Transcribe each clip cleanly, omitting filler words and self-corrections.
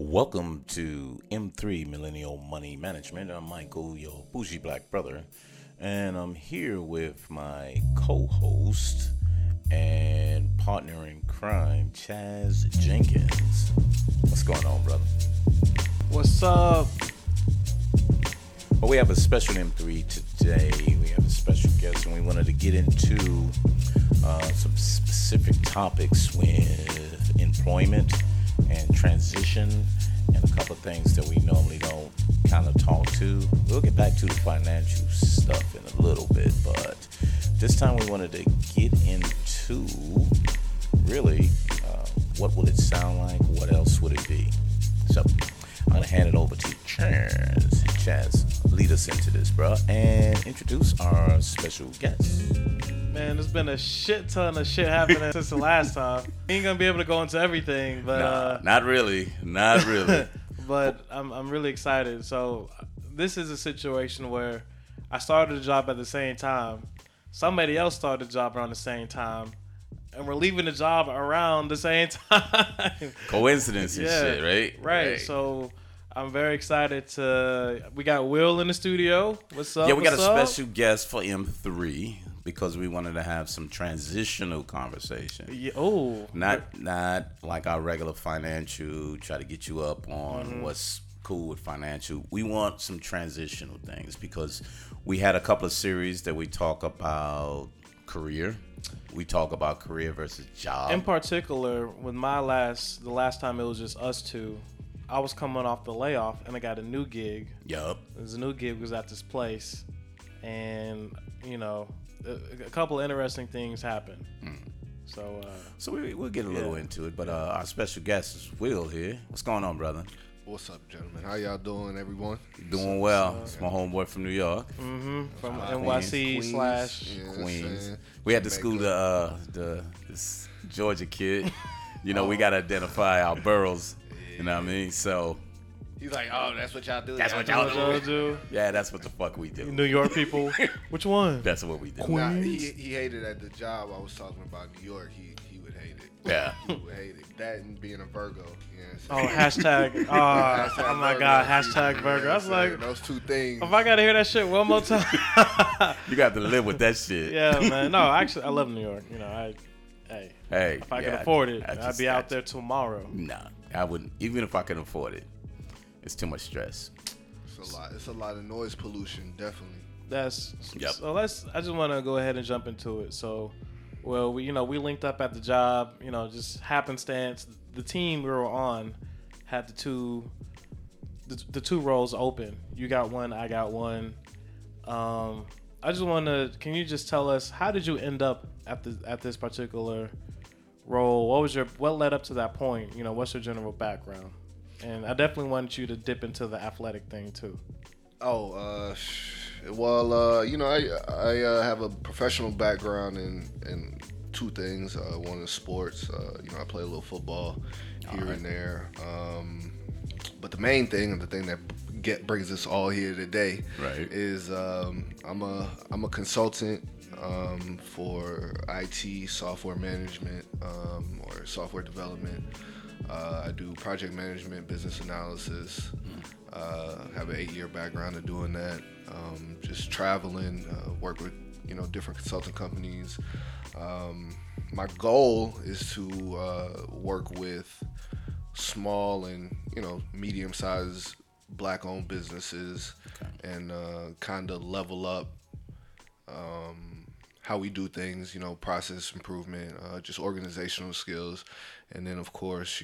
Welcome to M3 Millennial Money Management. I'm Michael, your bougie black brother, and I'm here with my co-host and partner in crime, Chaz Jenkins. What's going on, brother? What's up? Well, we have a special M3 today. We have a special guest, and we wanted to get into some specific topics with employment and transition and a couple of things that we normally don't kind of talk to. We'll get back to the financial stuff in a little bit, but this time we wanted to get into really what would it sound like, what else would it be. So I'm going to hand it over to Chaz. Chaz, lead us into this, bro, and introduce our special guest. Man, there's been a shit ton of shit happening since the last time. We ain't gonna be able to go into everything, but not really. But I'm really excited. So this is a situation where I started a job at the same time. Somebody else started a job around the same time, and we're leaving the job around the same time. Coincidence and shit, right? Right. So I'm very excited to. We got Will in the studio. What's up? Yeah, we got a special guest for M3. Because we wanted to have some transitional conversation. Yeah, not like our regular financial, try to get you up on what's cool with financial. We want some transitional things because we had a couple of series that we talk about career. We talk about career versus job. In particular, with the last time it was just us two, I was coming off the layoff and I got a new gig. Yup. The new gig was at this place, and you know, a couple of interesting things happened. So we'll get a little into it, but our special guest is Will here. What's going on, brother? What's up, gentlemen? How y'all doing, everyone? Doing well. It's my homeboy from New York. From NYC Queens. We had to school this Georgia kid. You know, we got to identify our boroughs. You know what I mean? So he's like, oh, that's what y'all do. That's what y'all do. Yeah, that's what the fuck we do. New York people. Which one? That's what we do. Queens. Nah, he hated at the job I was talking about New York. He would hate it. Yeah. He would hate it. That and being a Virgo. You know what I'm saying? Oh, hashtag oh my Virgo, God. Hashtag Virgo. I was like, those two things. If I got to hear that shit one more time. You got to live with that shit. Yeah, man. No, actually, I love New York. You know, Hey. If I could afford it, I'd be out there tomorrow. Nah, I wouldn't. Even if I could afford it. It's too much stress. It's a lot. It's a lot of noise pollution, definitely. So I just want to go ahead and jump into it. So, well, we linked up at the job. You know, just happenstance. The team we were on had the two roles open. You got one. I got one. I just want to. Can you just tell us, how did you end up at this particular role? What led up to that point? You know, what's your general background? And I definitely want you to dip into the athletic thing too. Oh, I have a professional background in two things. One is sports. I play a little football and there. But the main thing, and the thing that brings us all here today, right, is I'm a consultant for IT, software management, or software development. I do project management, business analysis. Have an 8-year background in doing that. Just traveling, work with different consulting companies. My goal is to work with small and medium-sized black-owned businesses, and kind of level up how we do things. Process improvement, just organizational skills. And then, of course,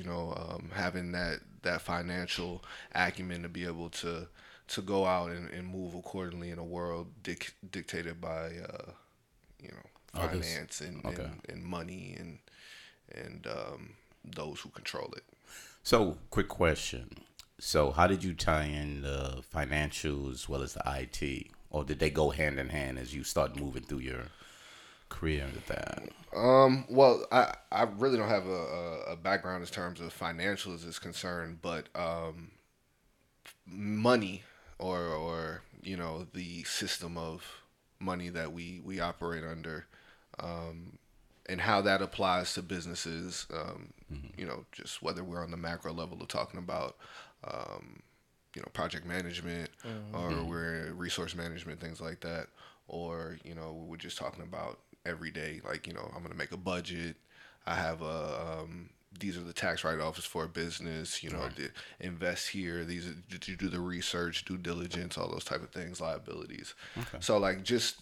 having that financial acumen to be able to go out and move accordingly in a world dictated by, finance and money and those who control it. So, quick question. So, how did you tie in the financial as well as the IT? Or did they go hand in hand as you start moving through your career with that? Well, I really don't have a background in terms of financials is concerned, but money or the system of money that we operate under and how that applies to businesses, you know, just whether we're on the macro level of talking about, you know, project management or we're resource management, things like that. Or, you know, we're just talking about every day, like, you know, I'm going to make a budget. I have a, these are the tax write-offs for a business, you know, invest here. These are, do the research, due diligence, all those type of things, liabilities. Okay. So like just,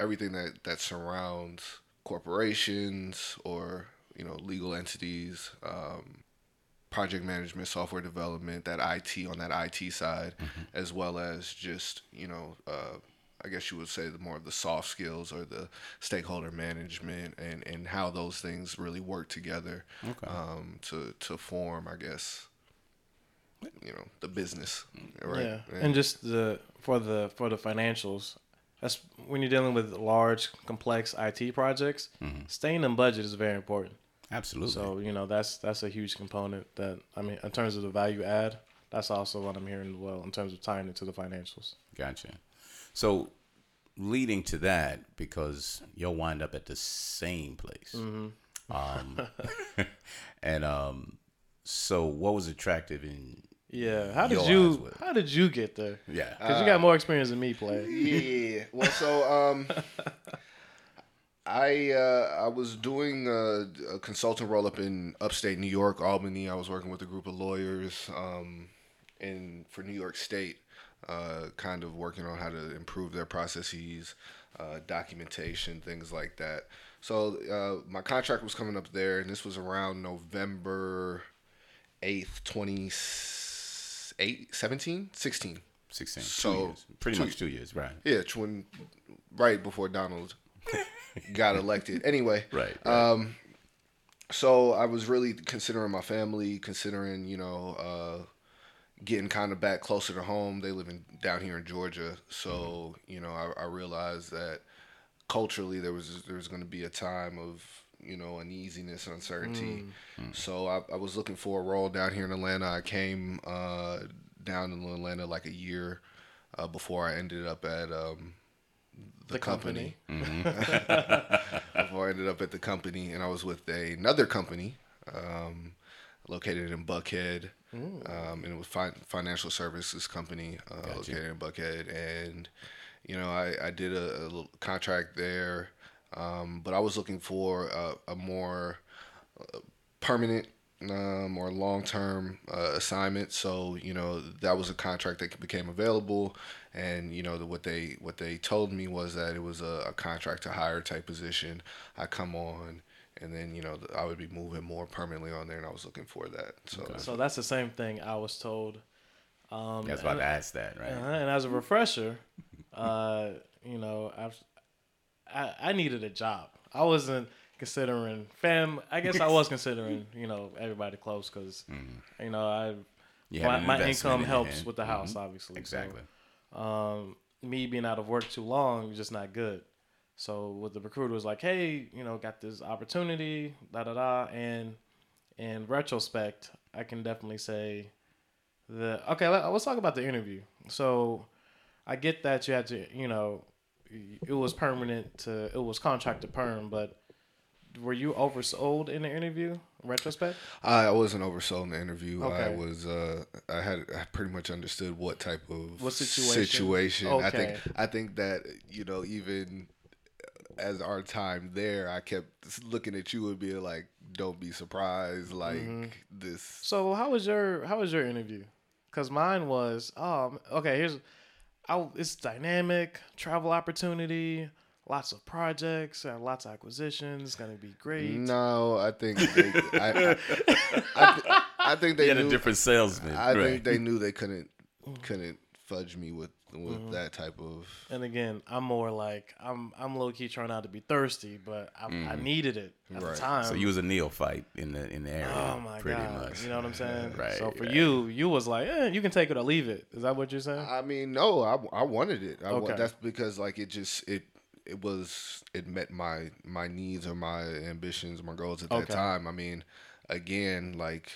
everything that surrounds corporations or, you know, legal entities, project management, software development, that IT on that IT side, as well as just, you know, I guess you would say the more of the soft skills or the stakeholder management and how those things really work together to form, I guess, you know, the business. Right? Yeah. And just for the financials, that's when you're dealing with large, complex IT projects, staying in budget is very important. Absolutely. So, you know, that's a huge component that, I mean, in terms of the value add, that's also what I'm hearing as well in terms of tying it to the financials. Gotcha. So leading to that, because you'll wind up at the same place. And so what was attractive in how did you get there? Yeah. Because you got more experience than me, Play. Yeah. Well, so I was doing a consultant role up in upstate New York, Albany. I was working with a group of lawyers for New York State. Kind of working on how to improve their processes, documentation, things like that. So my contract was coming up there, and this was around November 8th, 16. Pretty much 2 years, right? Yeah, right before Donald got elected. Anyway, right. So I was really considering my family, considering, you know, getting kind of back closer to home. They live down here in Georgia. So, you know, I realized that culturally there was going to be a time of, you know, uneasiness, uncertainty. So I was looking for a role down here in Atlanta. I came down in Atlanta like a year before I ended up at the company. Before I ended up at the company, and I was with another company located in Buckhead. And it was financial services company located in Buckhead, and you know I did a little contract there, but I was looking for a more permanent or long-term assignment. So you know that was a contract that became available, and you know what they told me was that it was a contract to hire type position. I come on. And then, you know, I would be moving more permanently on there, and I was looking for that. So that's the same thing I was told. That's why I asked that, right? And as a refresher, you know, I needed a job. I wasn't considering I guess I was considering, you know, everybody close because, you know, my income helps with the house, obviously. Exactly. So, me being out of work too long is just not good. So with the recruiter was like, hey, you know, got this opportunity, and in retrospect, I can definitely say let's talk about the interview. So I get that you had to, you know, it was permanent it was contract to perm, but were you oversold in the interview in retrospect? I wasn't oversold in the interview. Okay. I pretty much understood what type of situation. Okay. I think that, you know, even as our time there, I kept looking at you and being like, "Don't be surprised." Like this. So how was your interview? Because mine was, it's dynamic travel opportunity, lots of projects and lots of acquisitions. It's gonna be great. No, I think they, I think they had a different salesman. I think they knew they couldn't fudge me with that type of. And again, I'm more like I'm low key trying not to be thirsty, but I needed it at the time. So you was a neophyte in the area. Oh my god, much. You know what I'm saying? Right. So for you was like, you can take it or leave it. Is that what you're saying? I mean, no, I wanted it. That's because like it met my needs or my ambitions, my goals at that time. I mean, again, like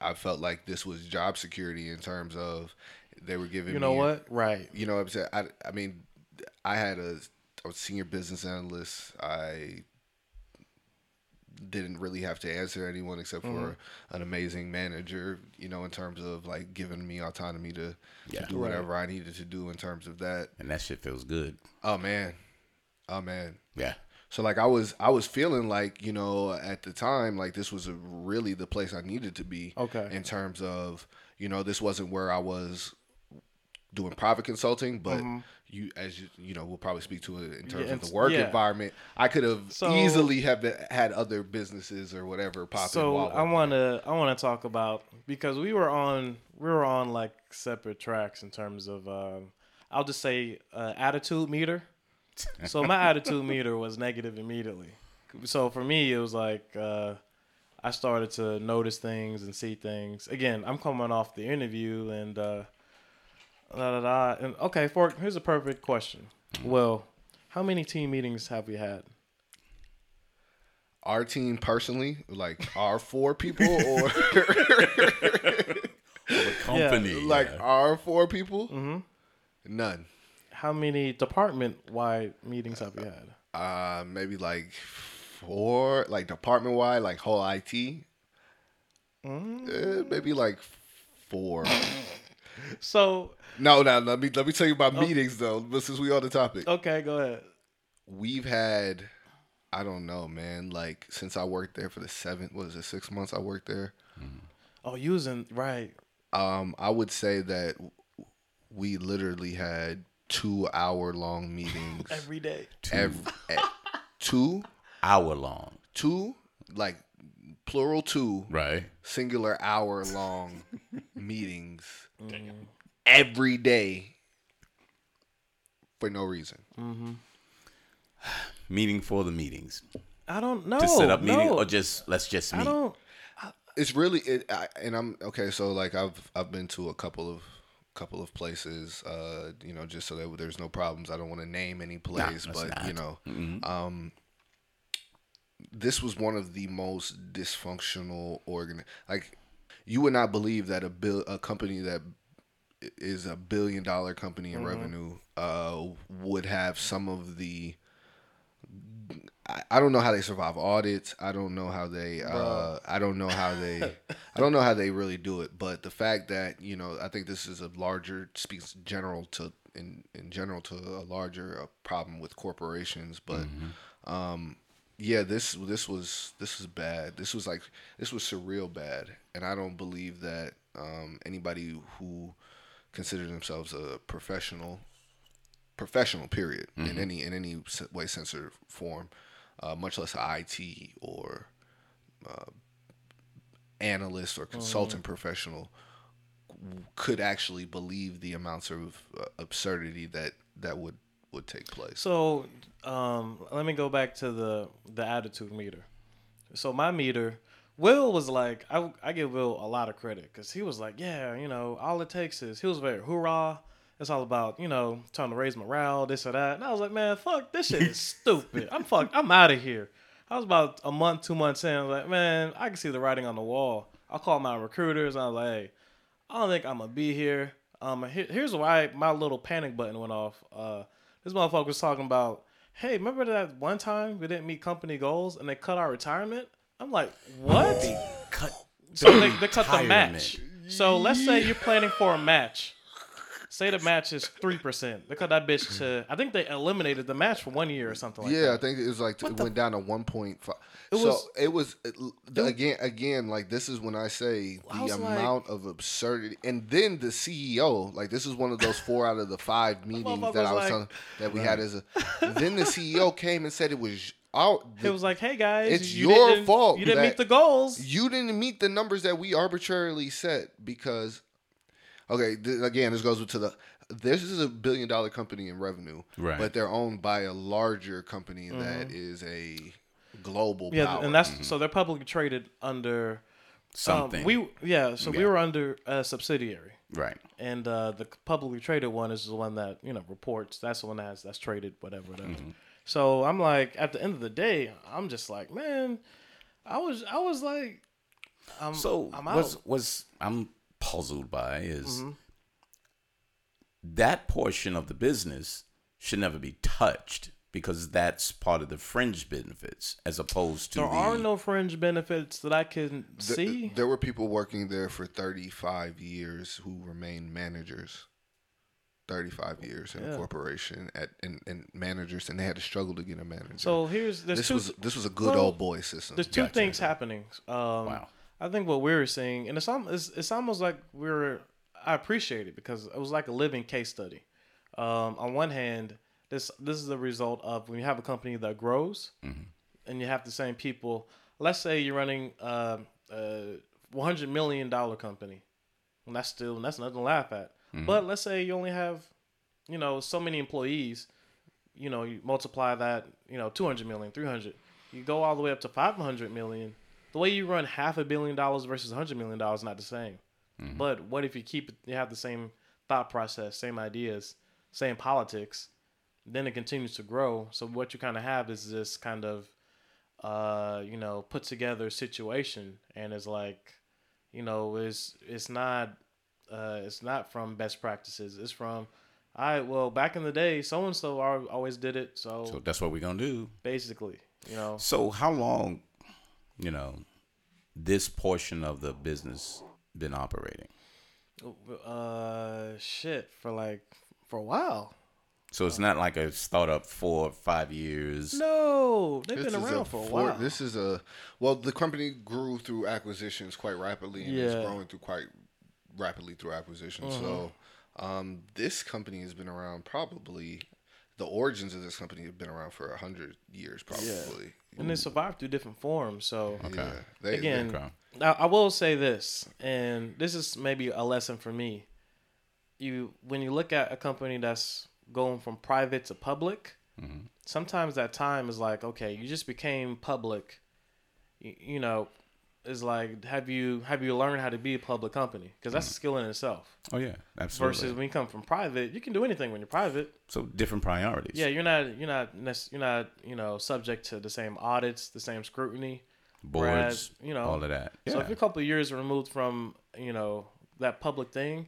I felt like this was job security in terms of. They were giving me. You know what? Right. You know what I'm saying? I mean, I had a I was senior business analyst. I didn't really have to answer anyone except for an amazing manager, you know, in terms of like giving me autonomy to do whatever I needed to do in terms of that. And that shit feels good. Oh man. Yeah. So like I was feeling like, you know, at the time, like this was really the place I needed to be. Okay. In terms of, you know, this wasn't where I was doing private consulting, but you know, we'll probably speak to it in terms of the work environment. I could have easily had other businesses or whatever popping. So I want to talk about, because we were on like separate tracks in terms of I'll just say attitude meter. So my attitude meter was negative immediately. So for me, it was like I started to notice things and see things. Again, I'm coming off the interview and. And okay, here's a perfect question. Well, how many team meetings have we had? Our team personally, like our four people, or the company, like our four people, none. How many department-wide meetings have we had? Maybe like four, like department-wide, like whole IT. Maybe like four. So no. Let me tell you about meetings though. But since we on the topic, okay, go ahead. We've had, I don't know, man. Like since I worked there for the 6 months I worked there. Oh, using right. I would say that we literally had 2-hour-long meetings every day. 2 hour long. Two, like plural two. Right. Singular hour-long meetings. Damn. Every day for no reason. Meeting for the meetings. I don't know. To set up meeting or just let's just meet. It's really I'm okay. So like I've been to a couple of places. You know, just so that there's no problems. I don't want to name any place, you know, this was one of the most dysfunctional like. You would not believe that a company that is a billion-dollar company in revenue would have some of the... I don't know how they survive audits. I don't know how they... I don't know how they really do it. But the fact that, you know, I think this is speaks in general to a larger problem with corporations. But... yeah, this was bad. This was surreal bad, and I don't believe that anybody who considers themselves a professional period in any way, sense or form, much less IT or analyst or consultant professional, could actually believe the amounts of absurdity that would take place. So let me go back to the attitude meter. So my meter, Will was like, I give Will a lot of credit because he was like, yeah, you know, all it takes is, he was very hoorah. It's all about, you know, trying to raise morale, this or that. And I was like, man, fuck, this shit is stupid. I'm out of here. I was about 2 months in. I was like, man, I can see the writing on the wall. I called my recruiters and I was like, hey, I don't think I'm gonna be here. Here's why my little panic button went off. This motherfucker was talking about, hey, remember that one time we didn't meet company goals and they cut our retirement? I'm like, what? They cut the match. So let's say you're planning for a match. Say the match is 3%. They cut that bitch to, I think they eliminated the match for 1 year or something like that. Yeah, I think it was like, it went down to 1.5. Again, like this is when I say the amount of absurdity. And then the CEO, like this is one of those 4 out of the 5 meetings that I was telling that we had then the CEO came and said it was out. It was like, hey guys, it's your fault. You didn't meet the goals. You didn't meet the numbers that we arbitrarily set because, okay, again, this goes to this is a billion-dollar company in revenue, right? But they're owned by a larger company that is a global power. And that's so they're publicly traded under something. We were under a subsidiary, right? And the publicly traded one is the one that, you know, reports. That's the one that's traded, whatever. So I'm like, at the end of the day, I'm just like, man, I was like, I'm out. I'm puzzled by is that portion of the business should never be touched. because that's part of the fringe benefits as opposed to... There are no fringe benefits that I can see. There were people working there for 35 years who remained managers. 35 years in a corporation and managers, and they had to struggle to get a manager. So this was a good old boy system. There's two things happening. Wow. I think what we were seeing, and it's almost like I appreciate it because it was like a living case study. On one hand, this is the result of when you have a company that grows, mm-hmm. and you have the same people. Let's say you're running a $100 million company, and that's nothing to laugh at. Mm-hmm. But let's say you only have, so many employees, you multiply that, 200 million, 300, you go all the way up to 500 million. The way you run $500 million versus $100 million is not the same. Mm-hmm. But what if you have the same thought process, same ideas, same politics, then it continues to grow. So what you kind of have is this kind of, put together situation. And it's like, it's not from best practices. It's from, back in the day, so-and-so always did it. So that's what we're going to do. Basically, So how long, this portion of the business been operating? For a while. So it's not like a startup 4 or 5 years. No, they've been around for a while. This is the company grew through acquisitions quite rapidly. And it's growing through quite rapidly through acquisition. Uh-huh. So this company has been around probably, the origins of this company have been around for 100 years probably. Yeah. And they survived through different forms. So I will say this, and this is maybe a lesson for me. When you look at a company that's going from private to public, mm-hmm. sometimes that time is like, okay, you just became public, is like, have you learned how to be a public company? Because that's a skill in itself. Oh yeah, absolutely. Versus when you come from private, you can do anything when you're private. So different priorities. Yeah, you're not subject to the same audits, the same scrutiny, boards, all of that. Yeah. So if you're a couple of years removed from that public thing,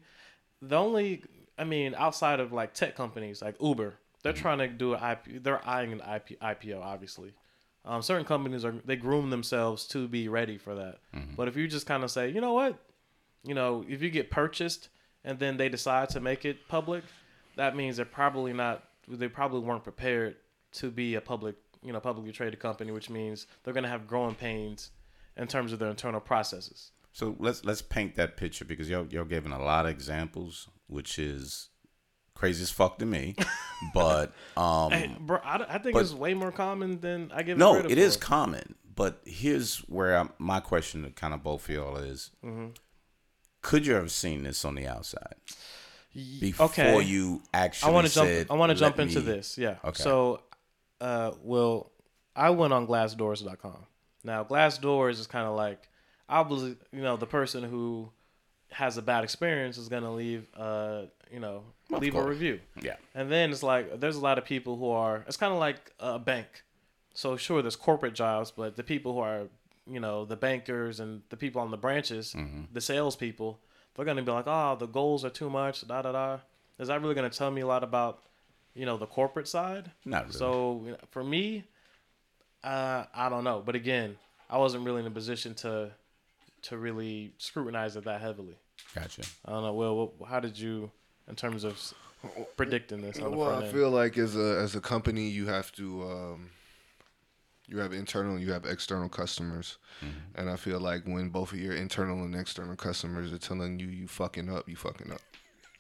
outside of like tech companies like Uber, they're mm-hmm. trying to do an IPO. They're eyeing an IPO, obviously. Certain companies they groom themselves to be ready for that. Mm-hmm. But if you just kind of say, you know what, if you get purchased and then they decide to make it public, that means they probably weren't prepared to be a public, publicly traded company, which means they're going to have growing pains in terms of their internal processes. So let's paint that picture, because y'all giving a lot of examples, which is crazy as fuck to me, but I think it's way more common than I give. No, it is common, but here's where my question to kind of both of y'all is: mm-hmm. Could you have seen this on the outside before you actually? I want to jump into this. Yeah. Okay. So, I went on GlassDoors.com. Now, GlassDoors is kind of like, the person who has a bad experience is gonna leave. Leave a review. Yeah. And then it's like, there's a lot of people who are, it's kind of like a bank. So sure, there's corporate jobs, but the people who are, the bankers and the people on the branches, mm-hmm. the salespeople, they're going to be like, oh, the goals are too much, da, da, da. Is that really going to tell me a lot about, the corporate side? Not really. So for me, I don't know. But again, I wasn't really in a position to really scrutinize it that heavily. Gotcha. I don't know. Well, how did you... in terms of predicting this on the front end? I feel like as a company, you have to you have internal and you have external customers, mm-hmm. and I feel like when both of your internal and external customers are telling you you fucking up.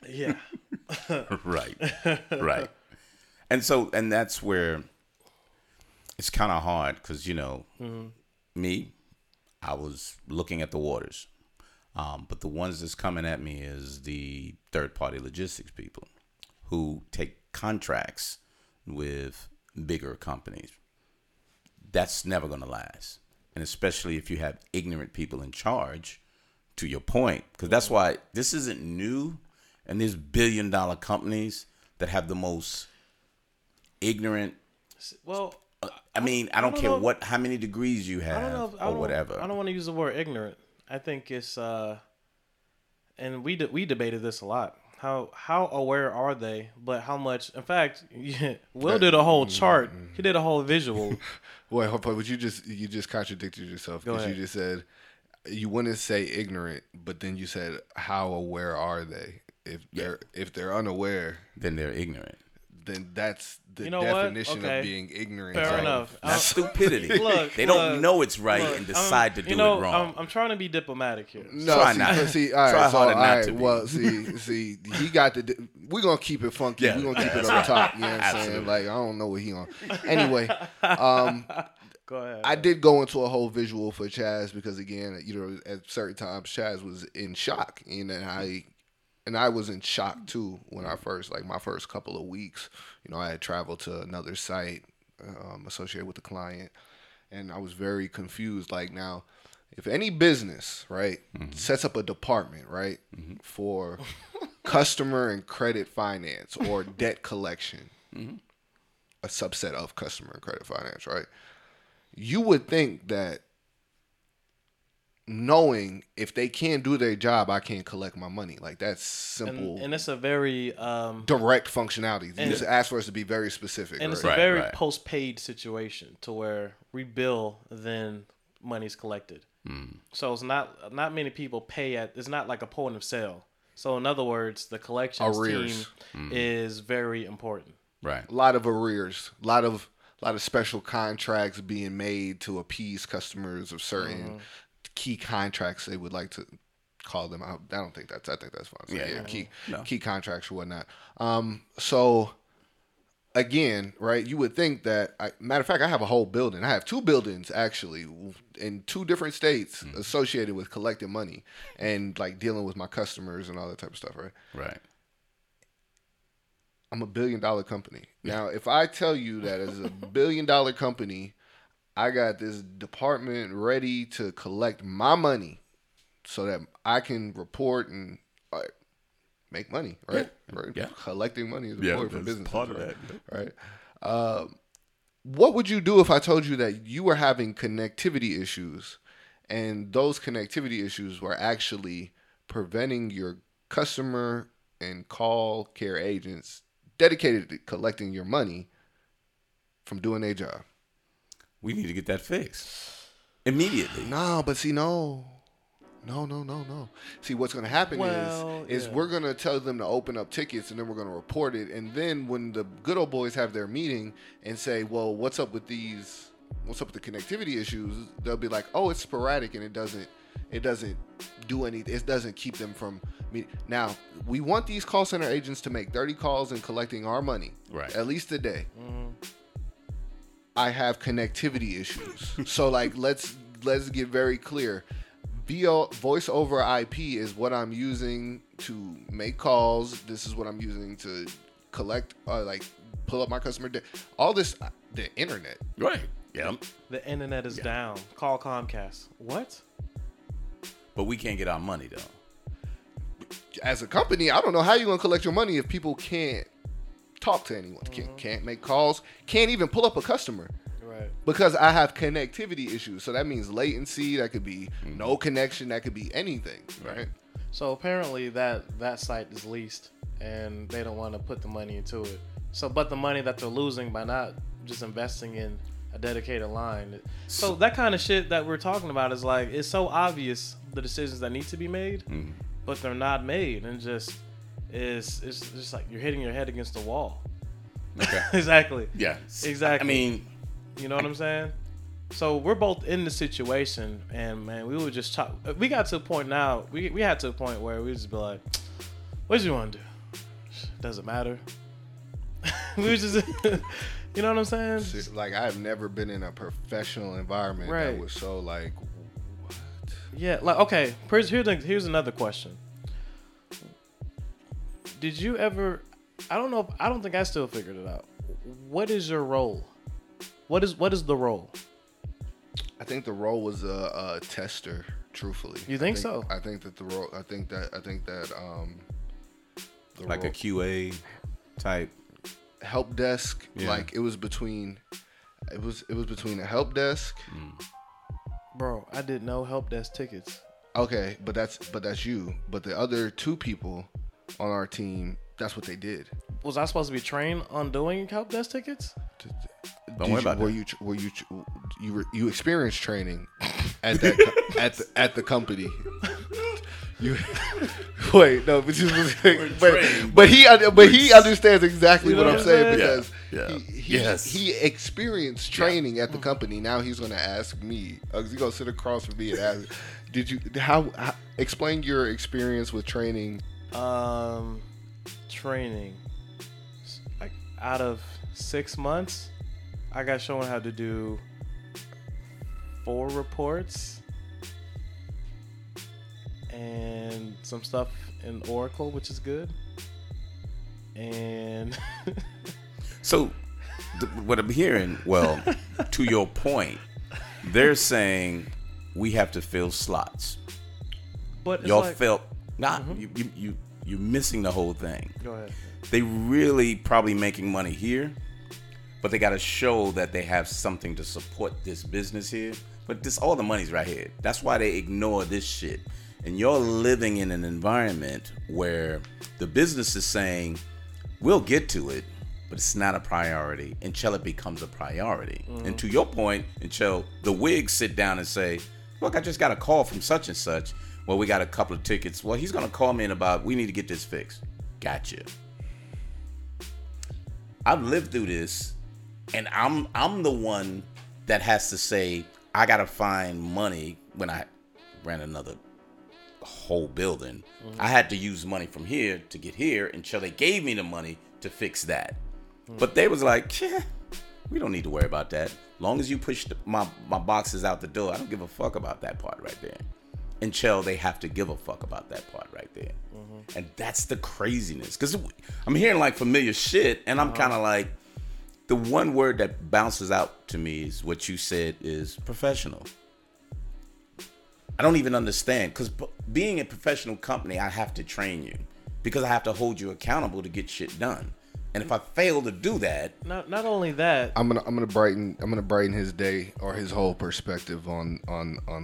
Yeah. right. And that's where it's kind of hard, because mm-hmm. I was looking at the waters. But the ones that's coming at me is the third-party logistics people who take contracts with bigger companies. That's never going to last. And especially if you have ignorant people in charge, to your point, because that's why this isn't new. And there's billion-dollar companies that have the most ignorant... I don't care how many degrees you have or whatever. I don't want to use the word ignorant. I think it's, and we debated this a lot. How aware are they? But how much? In fact, yeah, Will did a whole chart. He did a whole visual. Wait, but you just contradicted yourself because you just said you wouldn't say ignorant, but then you said how aware are they? If they're unaware, then they're ignorant. Then that's the definition of being ignorant. Fair enough. That's stupidity. They don't know it's right and decide to do it wrong. I'm trying to be diplomatic here. No, try harder not to be. Well, see, he got the... We're going to keep it funky. Yeah, we're going to keep it on top. You know what I'm saying? Like, I don't know what he on. Anyway, go ahead. I did go into a whole visual for Chaz because, again, at certain times, Chaz was in shock. And I was in shock too when I first, my first couple of weeks, I had traveled to another site associated with the client, and I was very confused. Now, if any business, right, sets up a department, right, for customer and credit finance or debt collection, a subset of customer and credit finance, right, you would think that knowing if they can't do their job, I can't collect my money. That's simple. And it's a very... direct functionality. You just ask for us to be very specific. And it's a very post-paid situation to where we bill, then money's collected. So it's not many people pay at... It's not like a point of sale. So in other words, the collections team is very important. Right. A lot of arrears. A lot of special contracts being made to appease customers of certain... key contracts, they would like to call them out. I think that's fine. So key contracts or whatnot. So again, right, you would think that, matter of fact, I have a whole building. I have two buildings actually in two different states associated with collecting money and dealing with my customers and all that type of stuff, right? Right. I'm a $1 billion company. Now, if I tell you that as a $1 billion company, I got this department ready to collect my money so that I can report and make money, right? Yeah. Right? Yeah. Collecting money is important for business. Part of that. Right? What would you do if I told you that you were having connectivity issues and those connectivity issues were actually preventing your customer and call care agents dedicated to collecting your money from doing their job? We need to get that fixed immediately. No. See, what's going to happen is we're going to tell them to open up tickets, and then we're going to report it. And then when the good old boys have their meeting and say, well, what's up with these? What's up with the connectivity issues? They'll be like, oh, it's sporadic, and it doesn't do anything. It doesn't keep them from meeting. Now, we want these call center agents to make 30 calls and collecting our money, right? At least a day. Mm-hmm. I have connectivity issues. So let's get very clear. Voice over IP is what I'm using to make calls. This is what I'm using to collect, pull up my customer data. All this, the internet. Right. Yeah. The internet is down. Call Comcast. What? But we can't get our money though. As a company, I don't know how you're gonna collect your money if people can't talk to anyone, can't make calls, can't even pull up a customer, right? Because I have connectivity issues. So that means latency. That could be no connection. That could be anything, right? So apparently that site is leased, and they don't want to put the money into it. So, but the money that they're losing by not just investing in a dedicated line. So that kind of shit that we're talking about is it's so obvious the decisions that need to be made, but they're not made, and just. It's just you're hitting your head against the wall. Okay. Exactly. Yeah. Exactly. I mean, you know what I'm saying? So we're both in the situation, and man, we were just we got to a point now. We had to a point where we just be like, "What do you want to do? Doesn't matter." We just, you know what I'm saying? It's I've never been in a professional environment that was so what? Yeah. Okay. Here's another question. Did you ever? I don't think I still figured it out. What is your role? What is the role? I think the role was a tester. Truthfully, you think so? I think that the role. I think that the role, a QA type help desk. Yeah. It was between a help desk. Bro, I didn't know help desk tickets. Okay, but that's you. But the other two people. on our team, that's what they did. Was I supposed to be trained on doing help desk tickets? Don't worry about that. You experienced training at that at the company. He understands exactly what I'm saying, because he experienced training at the company. Now he's going to ask me. He's going to sit across from me and ask, "How explain your experience with training?" Training. Like out of 6 months, I got shown how to do 4 reports and some stuff in Oracle, which is good. And so what I'm hearing, well, to your point, they're saying we have to fill slots. But y'all you're missing the whole thing. Go ahead. They really probably making money here, but they got to show that they have something to support this business here. But this, all the money's right here. That's why they ignore this shit. And you're living in an environment where the business is saying, we'll get to it, but it's not a priority until it becomes a priority. Mm-hmm. And to your point, until the wigs sit down and say, look, I just got a call from such and such. Well, we got a couple of tickets. Well, he's going to call me in about, we need to get this fixed. Gotcha. I've lived through this, and I'm the one that has to say, I got to find money when I ran another whole building. Mm-hmm. I had to use money from here to get here until they gave me the money to fix that. Mm-hmm. But they was like, yeah, we don't need to worry about that. Long as you push my boxes out the door, I don't give a fuck about that part right there. Until they have to give a fuck about that part right there. Mm-hmm. And that's the craziness. Because I'm hearing like familiar shit, and I'm kind of like, the one word that bounces out to me is what you said is professional. I don't even understand, because being a professional company, I have to train you because I have to hold you accountable to get shit done. And if I fail to do that, not only that, I'm gonna brighten his day or his whole perspective on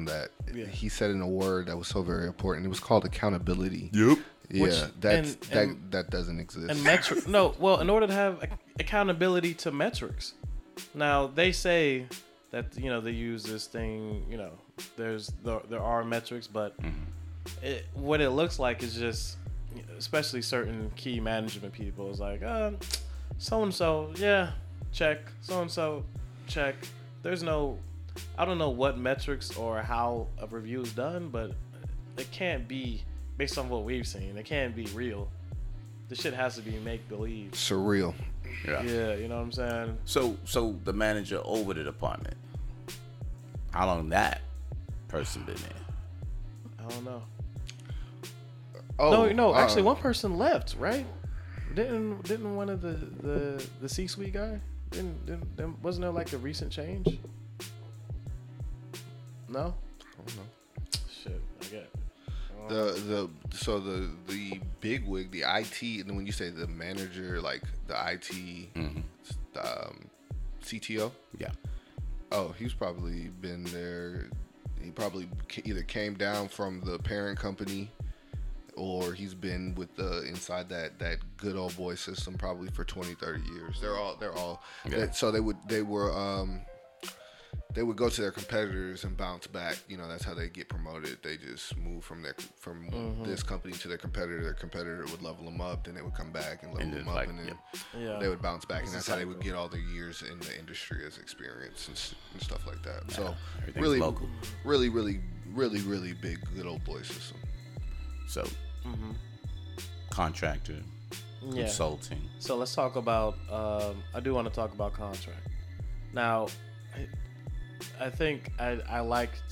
that. Yeah. He said in a word that was so very important. It was called accountability. Yep. Yeah. That doesn't exist. And metric. No. Well, in order to have accountability to metrics, now they say that they use this thing. There are metrics, but what it looks like is just. Especially certain key management people is like, so and so, yeah, check. So and so, check. There's no, I don't know what metrics or how a review is done, but it can't be based on what we've seen. It can't be real. This shit has to be make believe. Surreal. Yeah, you know what I'm saying. So the manager over the department. How long that person been there? I don't know. Oh, no. Actually, one person left, right? Didn't one of the C-suite guy? Didn't wasn't there like a recent change? No. I don't know. Shit, I get it. The bigwig, the IT, and when you say the manager, like the IT, CTO. Yeah. Oh, he's probably been there. He probably either came down from the parent company. Or he's been with inside that good old boy system probably for 20, 30 years. They're all. Okay. So they would go to their competitors and bounce back. That's how they get promoted. They just move from this company to their competitor. Their competitor would level them up, then they would come back and level them up, and then they would bounce back. And that's how they would get all their years in the industry as experience and stuff like that. Yeah. So really, local. Really, really, really, really big good old boy system. So, contractor, consulting. So let's talk about, I do want to talk about contract. Now, I think I liked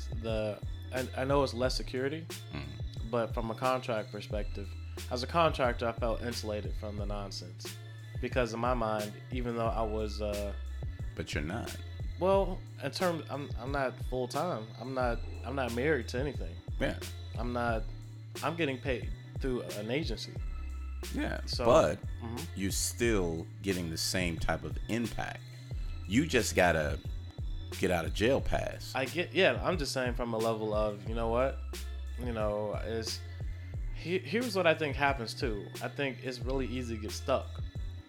I know it's less security, but from a contract perspective, as a contractor, I felt insulated from the nonsense. Because in my mind, even though I was... but you're not. Well, in terms, I'm not full-time. I'm not married to anything. Yeah. I'm getting paid through an agency. Yeah, so, but you're still getting the same type of impact. You just got to get out of jail pass. I'm just saying from a level of, you know what? You know, it's here's what I think happens too. I think it's really easy to get stuck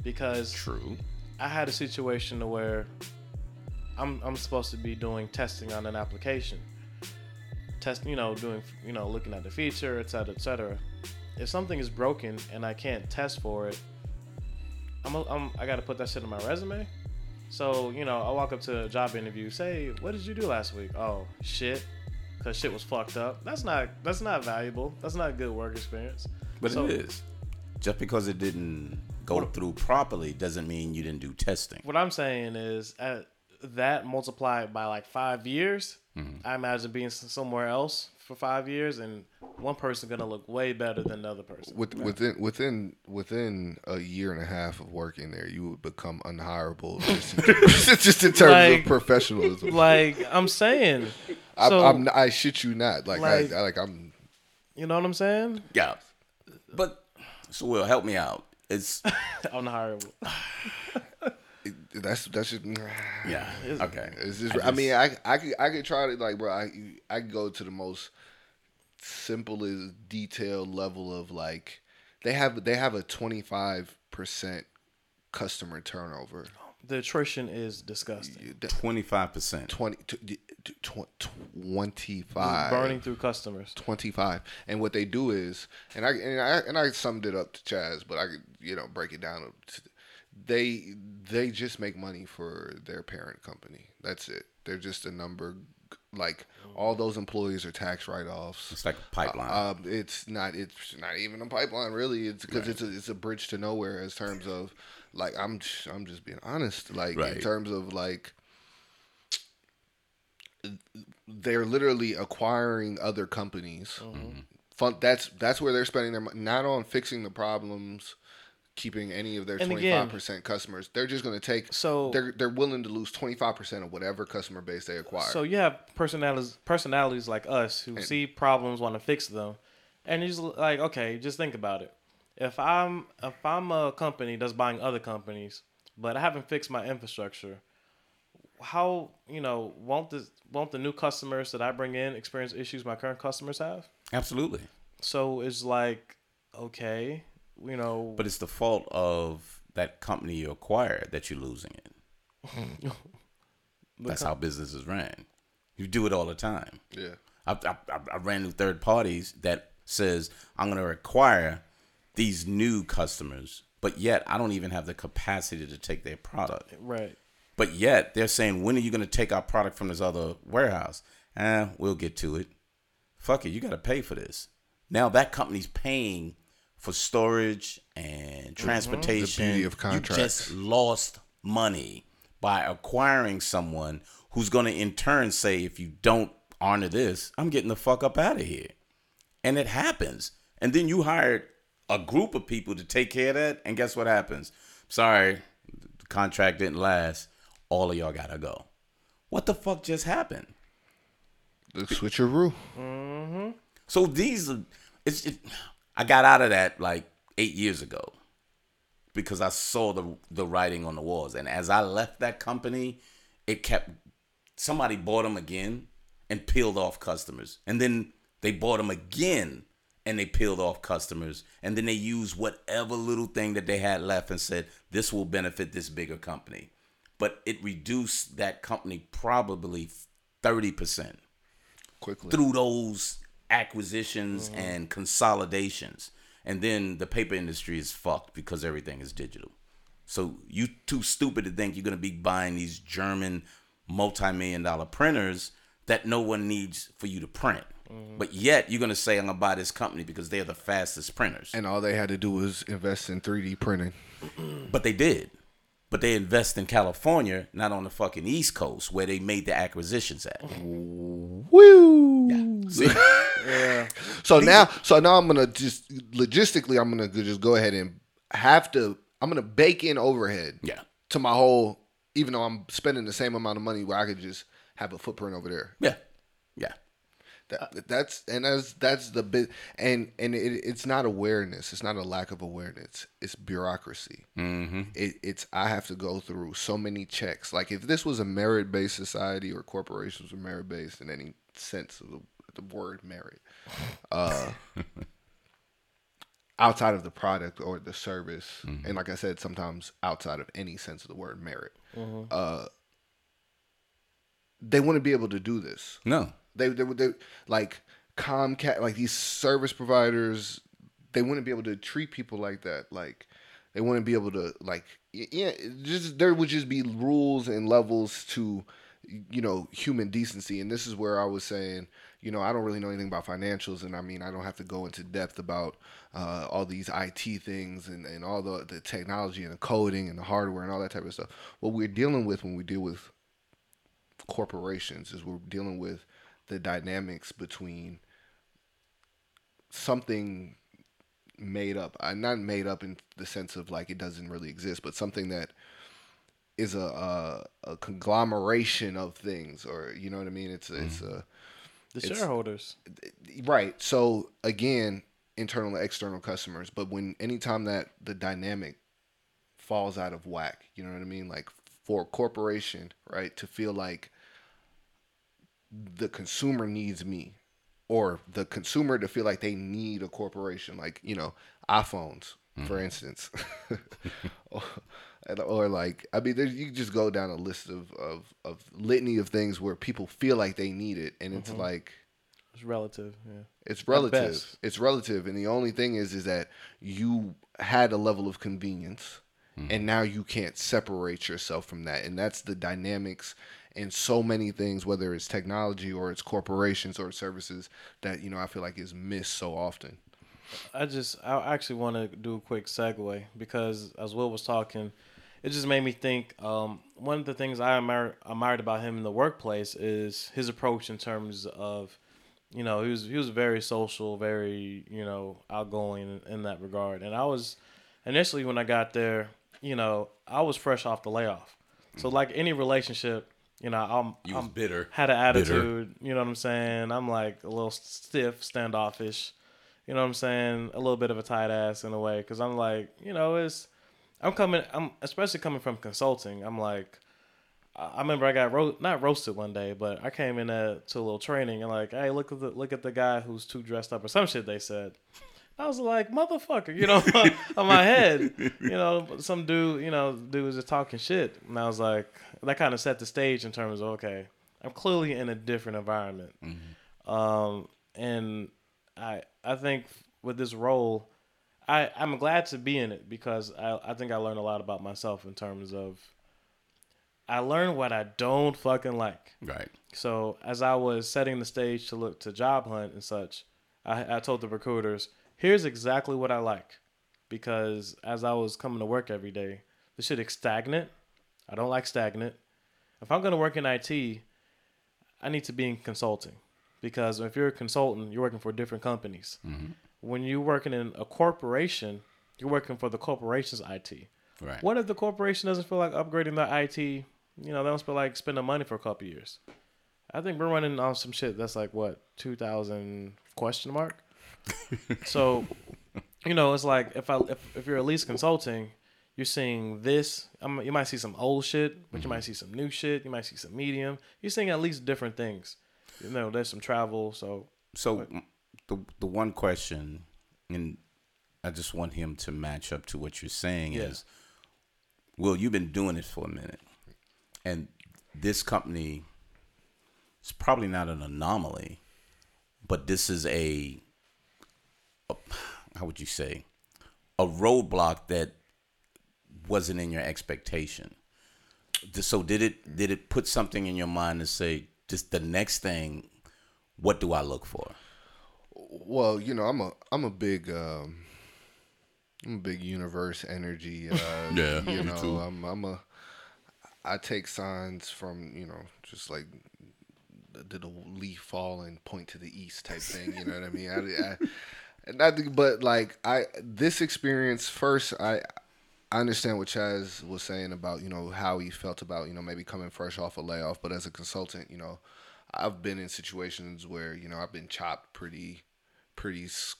because true. I had a situation to where I'm supposed to be doing testing on an application. Looking at the feature, et cetera, et cetera. If something is broken and I can't test for it, I got to put that shit in my resume. So, I walk up to a job interview, say, what did you do last week? Oh, shit. Because shit was fucked up. That's not valuable. That's not a good work experience. But so, it is. Just because it didn't go through properly doesn't mean you didn't do testing. What I'm saying is that multiplied by like 5 years, mm-hmm. I imagine being somewhere else for 5 years and one person gonna look way better than the other person. Within a year and a half of working there, you would become unhirable just in terms of professionalism. Like I'm saying, I shit you not. I'm. You know what I'm saying? Yeah, but so Will, help me out. It's unhirable. That's just yeah. Okay. It's just, I could try to like, bro. I could go to the most simplest detailed level of like they have a 25% customer turnover. The attrition is disgusting. 25%. 25. Burning through customers. 25. And what they do is, and I summed it up to Chaz, but I could break it down to. They just make money for their parent company. That's it. They're just a number. Like all those employees are tax write-offs. It's like a pipeline. It's not even a pipeline, really. It's because it's a bridge to nowhere as terms of like I'm just being honest. Like in terms of like they're literally acquiring other companies. Mm-hmm. That's where they're spending their money, not on fixing the problems. Keeping any of their 25% customers, they're just going to take. So they're willing to lose 25% of whatever customer base they acquire. So you have personalities like us who see problems, want to fix them, and you're just like, okay, just think about it. If I'm a company that's buying other companies, but I haven't fixed my infrastructure, how won't the new customers that I bring in experience issues my current customers have? Absolutely. So it's like, okay. But it's the fault of that company you acquired that you're losing it. That's how business is ran. You do it all the time. Yeah, I ran through third parties that says I'm going to acquire these new customers, but yet I don't even have the capacity to take their product. Right. But yet they're saying, when are you going to take our product from this other warehouse? We'll get to it. Fuck it, you got to pay for this. Now that company's paying for storage and transportation. The beauty of contracts. You just lost money by acquiring someone who's going to in turn say, if you don't honor this, I'm getting the fuck up out of here. And it happens. And then you hired a group of people to take care of that. And guess what happens? Sorry, the contract didn't last. All of y'all got to go. What the fuck just happened? The switcheroo. Mm-hmm. So these are... I got out of that like 8 years ago because I saw the writing on the walls. And as I left that company, somebody bought them again and peeled off customers. And then they bought them again and they peeled off customers. And then they used whatever little thing that they had left and said, this will benefit this bigger company. But it reduced that company probably 30% quickly through those acquisitions mm-hmm. and consolidations. And then the paper industry is fucked because everything is digital. So you too stupid to think you're going to be buying these German multi-million-dollar printers that no one needs for you to print. Mm-hmm. But yet you're going to say, I'm going to buy this company because they're the fastest printers. And all they had to do was invest in 3D printing. But they did. But they invest in California, not on the fucking East Coast where they made the acquisitions at. Woo! Yeah. See? Yeah. So now I'm gonna just logistically, I'm gonna just go ahead and I'm gonna bake in overhead. Yeah. To my whole, even though I'm spending the same amount of money, where I could just have a footprint over there. Yeah. Yeah. That's the bit, and it's not awareness. It's not a lack of awareness. It's bureaucracy. Mm-hmm. I have to go through so many checks. Like if this was a merit-based society or corporations were merit-based in any sense of the word merit, outside of the product or the service, mm-hmm. and like I said, sometimes outside of any sense of the word merit, mm-hmm. They wouldn't be able to do this. No, they like Comcast, like these service providers, they wouldn't be able to treat people like that. Like they wouldn't be able to like, yeah, just there would just be rules and levels to, you know, human decency. And this is where I was saying, you know, I don't really know anything about financials, and I mean, I don't have to go into depth about all these IT things and all the technology and the coding and the hardware and all that type of stuff. What we're dealing with when we deal with corporations is we're dealing with the dynamics between something made up, not made up in the sense of like it doesn't really exist, but something that is a conglomeration of things, or you know what I mean? It's shareholders, right? So again, internal and external customers. But when anytime that the dynamic falls out of whack, you know what I mean? Like for a corporation, right, to feel like the consumer needs me, or the consumer to feel like they need a corporation, like, you know, iPhones, for instance. Or like, I mean, you can just go down a list of litany of things where people feel like they need it, and it's like it's relative. Yeah, it's relative. It's relative, and the only thing is that you had a level of convenience, and now you can't separate yourself from that, and that's the dynamics in so many things, whether it's technology or it's corporations or services, that, you know, I feel like is missed so often. I actually want to do a quick segue, because as Will was talking, it just made me think, one of the things I admired about him in the workplace is his approach in terms of, you know, he was very social, very, you know, outgoing in that regard. And I was, initially when I got there, you know, I was fresh off the layoff. So like any relationship, you know, I'm bitter, had an attitude, you know what I'm saying? I'm like a little stiff, standoffish. You know what I'm saying? A little bit of a tight ass in a way, because I'm like, you know, I'm especially coming from consulting. I'm like, I remember I got not roasted one day, but I came in to a little training and like, hey, look at the guy who's too dressed up or some shit they said. I was like, motherfucker, you know, on my head, you know, some dude, you know, was just talking shit, and I was like, that kind of set the stage in terms of, okay, I'm clearly in a different environment, and I think with this role, I'm glad to be in it, because I think I learned a lot about myself in terms of I learned what I don't fucking like. Right. So as I was setting the stage to look to job hunt and such, I told the recruiters, here's exactly what I like, because as I was coming to work every day, this shit is stagnant. I don't like stagnant. If I'm going to work in IT, I need to be in consulting. Because if you're a consultant, you're working for different companies. Mm-hmm. When you're working in a corporation, you're working for the corporation's IT. Right. What if the corporation doesn't feel like upgrading their IT? You know, they don't feel like spending money for a couple of years. I think we're running on some shit that's like, what, 2,000 ? So, you know, it's like if you're at least consulting, you're seeing this. You might see some old shit, but you might see some new shit. You might see some medium. You're seeing at least different things. You know, there's some travel, so the one question, and I just want him to match up to what you're saying, is, Will, you've been doing it for a minute, and this company is probably not an anomaly, but this is a how would you say, a roadblock that wasn't in your expectation. So did it put something in your mind to say, just the next thing, what do I look for? Well, you know, I'm a big universe energy. Yeah, you know, too. I take signs from, you know, just like did a leaf fall and point to the east type thing. You know what I mean? This experience first, I understand what Chaz was saying about, you know, how he felt about, you know, maybe coming fresh off a layoff. But as a consultant, you know, I've been in situations where, you know, I've been chopped pretty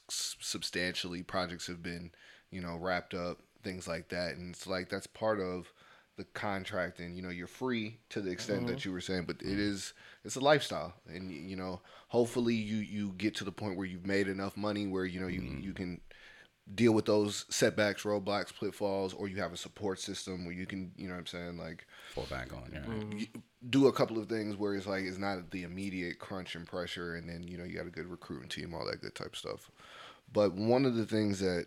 substantially. Projects have been, you know, wrapped up, things like that. And it's like that's part of the contract. And, you know, you're free to the extent that you were saying. But it's a lifestyle. And, you know, hopefully you get to the point where you've made enough money where, you know, you can deal with those setbacks, roadblocks, pitfalls, or you have a support system where you can, you know what I'm saying, like fall back on, do a couple of things where it's like it's not the immediate crunch and pressure, and then, you know, you got a good recruiting team, all that good type of stuff. But one of the things that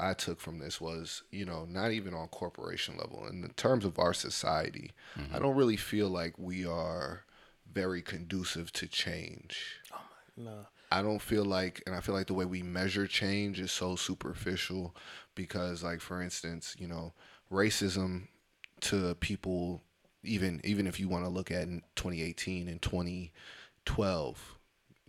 I took from this was, you know, not even on corporation level. In the terms of our society, mm-hmm. I don't really feel like we are very conducive to change. Oh my, no. I don't feel like, and I feel like the way we measure change is so superficial because, like, for instance, you know, racism to people, even if you want to look at in 2018 and 2012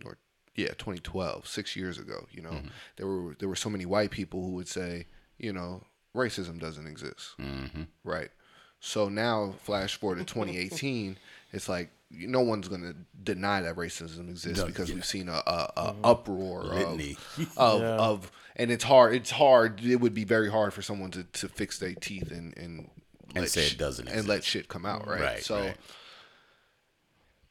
or 2012, 6 years ago, you know, mm-hmm. there were so many white people who would say, you know, racism doesn't exist. Mm-hmm. Right. So now flash forward to 2018, it's like, no one's going to deny that racism exists because we've seen a uproar of, and it's hard. It would be very hard for someone to fix their teeth and say it doesn't exist. And let shit come out. Right. So,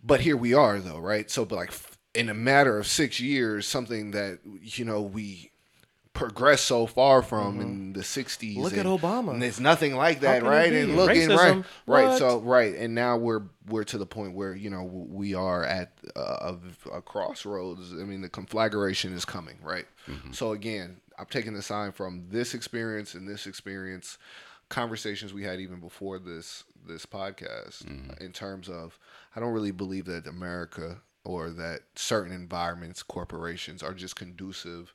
but here we are though. Right. So, but like in a matter of 6 years, something that, you know, we progressed so far from in the 60s. Look at Obama. And it's nothing like that, right? And looking right. So right, and now we're to the point where, you know, we are at a crossroads. I mean, the conflagration is coming, right? Mm-hmm. So again, I'm taking the sign from this experience and this experience, conversations we had even before this podcast, in terms of I don't really believe that America or that certain environments, corporations are just conducive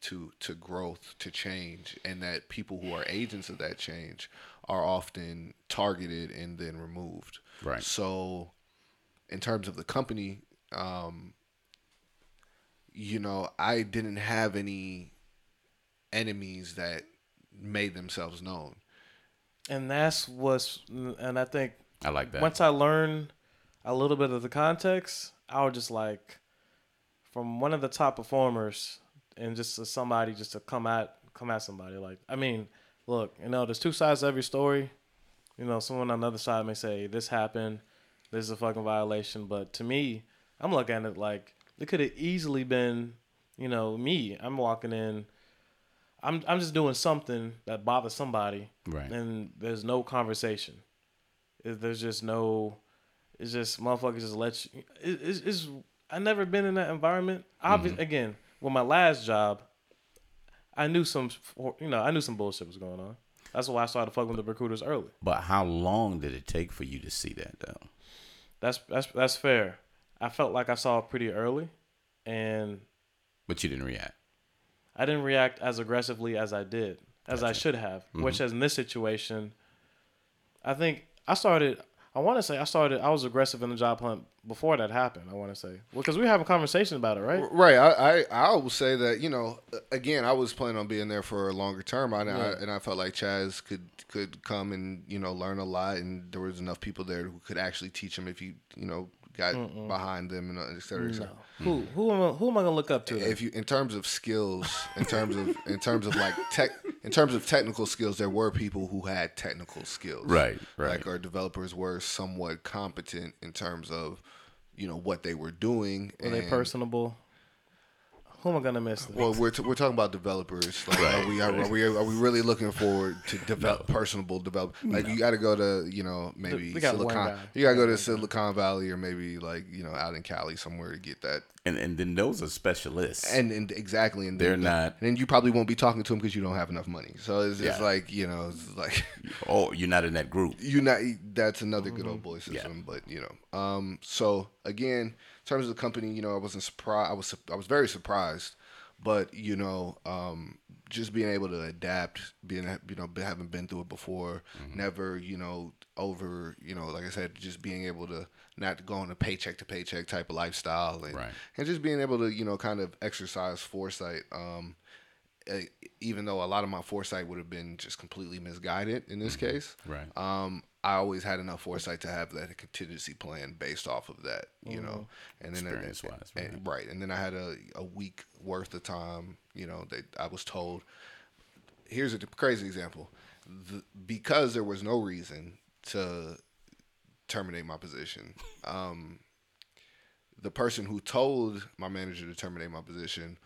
to growth, to change, and that people who are agents of that change are often targeted and then removed. Right. So in terms of the company, you know, I didn't have any enemies that made themselves known. And I think I like that. Once I learned a little bit of the context, I was just like, from one of the top performers, and just to come at somebody. Like, I mean, look, you know, there's two sides to every story. You know, someone on the other side may say, this happened, this is a fucking violation. But to me, I'm looking at it like, it could have easily been, you know, me. I'm walking in, I'm just doing something that bothers somebody. Right. And there's no conversation. There's just no, it's just, motherfuckers just let you, it's I've never been in that environment. Obviously, again, well, my last job, I knew some bullshit was going on. That's why I started fucking with the recruiters early. But how long did it take for you to see that though? That's fair. I felt like I saw it pretty early, but you didn't react. I didn't react as aggressively as I did, as I should have. Mm-hmm. Which, as in this situation, I think I was aggressive in the job hunt before that happened, I want to say. Well, because we were having conversation about it, right? Right. I will say that, you know, again, I was planning on being there for a longer term. I felt like Chaz could come and, you know, learn a lot. And there was enough people there who could actually teach him if he, you know, got behind them, and et cetera, et cetera. No. Who am I gonna look up to? If you, in terms of skills, in terms of technical skills, there were people who had technical skills, right. Like our developers were somewhat competent in terms of, you know, what they were doing. Were they personable? Who am I gonna miss? Well, we're talking about developers. Like, right. Are we really looking forward to develop personable develop? Like, you got to go to, you know, maybe Silicon. You got to go to Silicon Valley, or maybe, like, you know, out in Cali somewhere to get that. And then those are specialists. And exactly, and they're not. And then you probably won't be talking to them because you don't have enough money. So it's just like, you know, it's like, oh, you're not in that group. You're not. That's another good old boy system. Yeah. But, you know, so again. In terms of the company, you know, I wasn't surprised. I was very surprised, but, you know, just being able to adapt, having been through it before, never, you know, over, you know, like I said, just being able to not go on a paycheck to paycheck type of lifestyle, and just being able to, you know, kind of exercise foresight. Even though a lot of my foresight would have been just completely misguided in this case, right? I always had enough foresight to have that contingency plan based off of that, you know, and then experience-wise, and then I had a week worth of time, you know, that I was told. Here's a crazy example, because there was no reason to terminate my position. The person who told my manager to terminate my position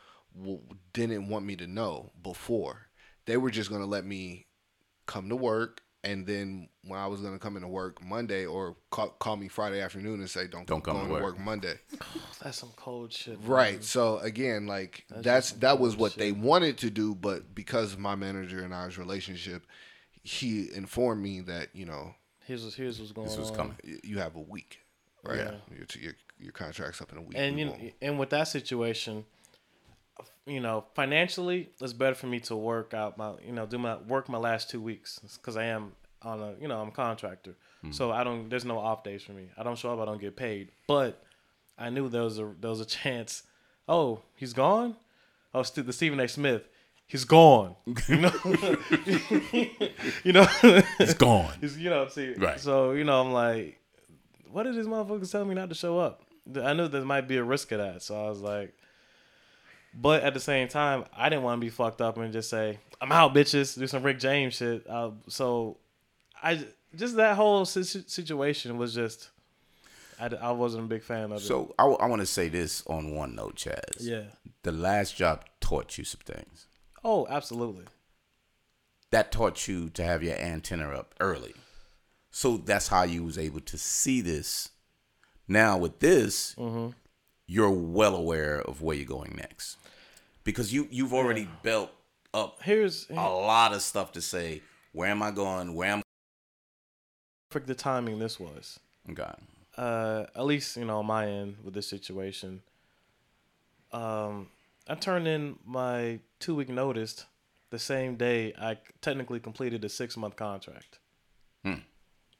didn't want me to know before. They were just going to let me come to work, and then when I was going to come into work Monday, or call me Friday afternoon and say, don't come to work Monday. Oh, that's some cold shit. Right. Man. So again, like that was what they wanted to do, but because my manager and I's relationship, he informed me that, you know, here's what's going on. This was coming. You have a week, right? Yeah. Your contract's up in a week. And you know, and with that situation, you know, financially, it's better for me to work out my, you know, my last 2 weeks, because I am on a, you know, I'm a contractor, so there's no off days for me. I don't show up, I don't get paid. But I knew there was a chance. Oh, he's gone. Oh, the Stephen A. Smith, he's gone. You know, you know, he's gone. You know, see, right. So you know, I'm like, what did these motherfuckers tell me not to show up? I knew there might be a risk of that, so I was like. But at the same time, I didn't want to be fucked up and just say, I'm out, bitches, do some Rick James shit. So that whole situation was just, I wasn't a big fan of it. So I want to say this on one note, Chaz. Yeah. The last job taught you some things. Oh, absolutely. That taught you to have your antenna up early. So that's how you was able to see this. Now with this, you're well aware of where you're going next. Because you've already built up a lot of stuff to say, where am I going? Where am I? Perfect the timing this was. Okay. At least, you know, on my end with this situation. I turned in my 2-week notice the same day I technically completed a 6-month contract.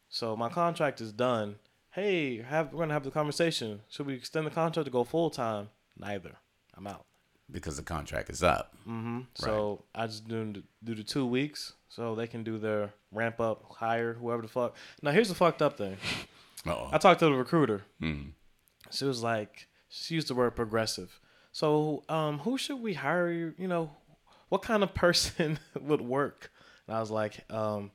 So my contract is done. Hey, we're going to have the conversation. Should we extend the contract to go full-time? Neither. I'm out. Because the contract is up. Mm-hmm. Right. So I just do the 2 weeks so they can do their ramp up, hire, whoever the fuck. Now, here's the fucked up thing. Uh-oh. I talked to the recruiter. She was like, she used the word progressive. So who should we hire? You know, what kind of person would work? And I was like, you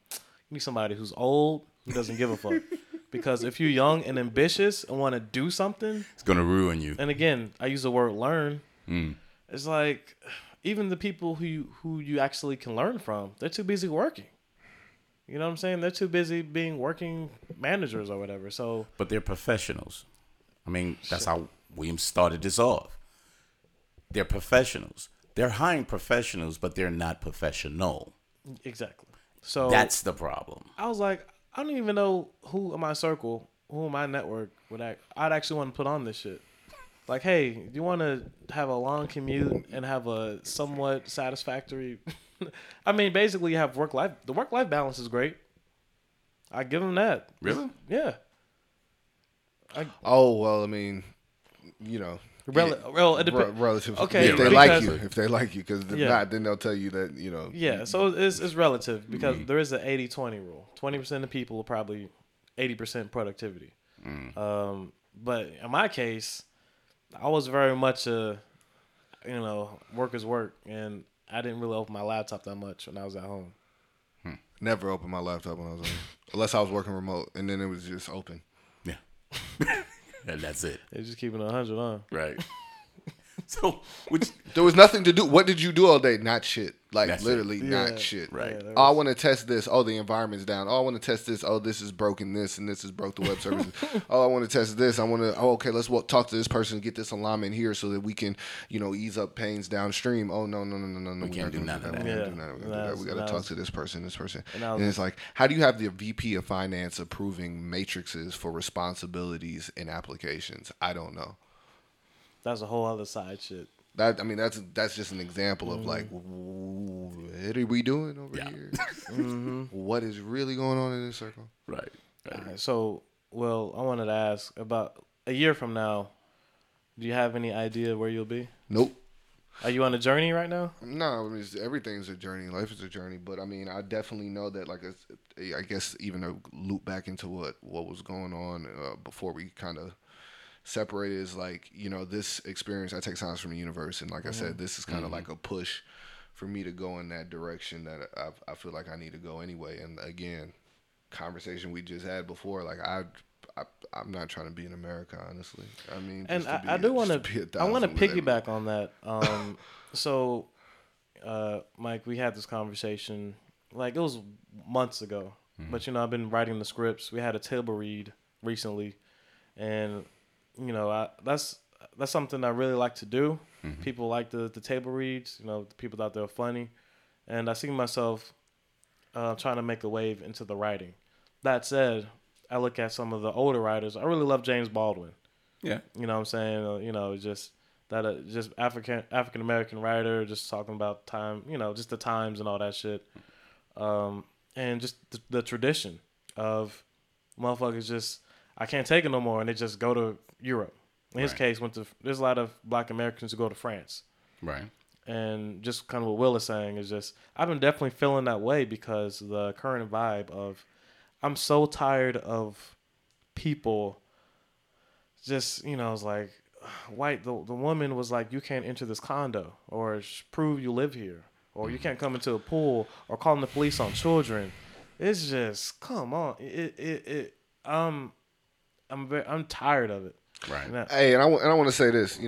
need somebody who's old, who doesn't give a fuck. Because if you're young and ambitious and want to do something, it's going to ruin you. And again, I use the word learn. It's like, even the people who you actually can learn from, they're too busy working. You know what I'm saying? They're too busy being working managers or whatever. So, but they're professionals. I mean, that's how Williams started this off. They're professionals. They're hiring professionals, but they're not professional. Exactly. So that's the problem. I was like, I don't even know who in my circle, who in my network would I'd actually want to put on this shit. Like, hey, do you want to have a long commute and have a somewhat satisfactory? I mean, basically, you have work-life. The work-life balance is great. I give them that. Really? Yeah. Relative. Okay. If they like you, because if not, then they'll tell you that, you know. Yeah, so it's relative, because there is an 80-20 rule. 20% of people are probably 80% productivity. But in my case, I was very much a, you know, work is work, and I didn't really open my laptop that much when I was at home. Never opened my laptop when I was at home, unless I was working remote, and then it was just open. Yeah. And that's it. They're just keeping 100 on. Right. So, there was nothing to do. What did you do all day? Not shit. Like, that's literally not shit. Right. Yeah, I want to test this. Oh, the environment's down. Oh, I want to test this. Oh, this is broken. This and this is broke. The web services. Oh, I want to test this. I want to. Oh, okay. Let's talk to this person. Get this alignment here so that we can, you know, ease up pains downstream. Oh, no. We can't do none of that. We got to talk to this person. And it's like, how do you have the VP of Finance approving matrices for responsibilities and applications? I don't know. That's a whole other side shit. That's just an example of like, what are we doing over here? What is really going on in this circle? Right. So, well, I wanted to ask, about a year from now, do you have any idea where you'll be? Nope. Are you on a journey right now? No, I mean, everything's a journey. Life is a journey. But I mean, I definitely know that, like, I guess even to loop back into what was going on before we kind of separated, is like, you know, this experience, I take signs from the universe, and like I said, this is kind of like a push for me to go in that direction that I feel like I need to go anyway. And again, conversation we just had before, like I I'm not trying to be in America, honestly. I mean, and just to be, I do want to. I want to piggyback on that. So, Mike, we had this conversation. Like, it was months ago, but I've been writing the scripts. We had a table read recently, and that's something I really like to do. Mm-hmm. People like the table reads. The people out there are funny, and I see myself trying to make a wave into the writing. That said, I look at some of the older writers. I really love James Baldwin. Yeah. You know what I'm saying? Just African-American writer, just talking about time, just the times and all that shit. And just the tradition of motherfuckers I can't take it no more, and they just go to Europe. In his case, there's a lot of Black Americans who go to France. Right. And just kind of what Will is saying is I've been definitely feeling that way because the current vibe of, I'm so tired of people just, it's like, white, the woman was like, you can't enter this condo, or prove you live here, or you can't come into a pool, or calling the police on children. It's just, come on. I'm tired of it. Right. Now, hey, and I want to say this,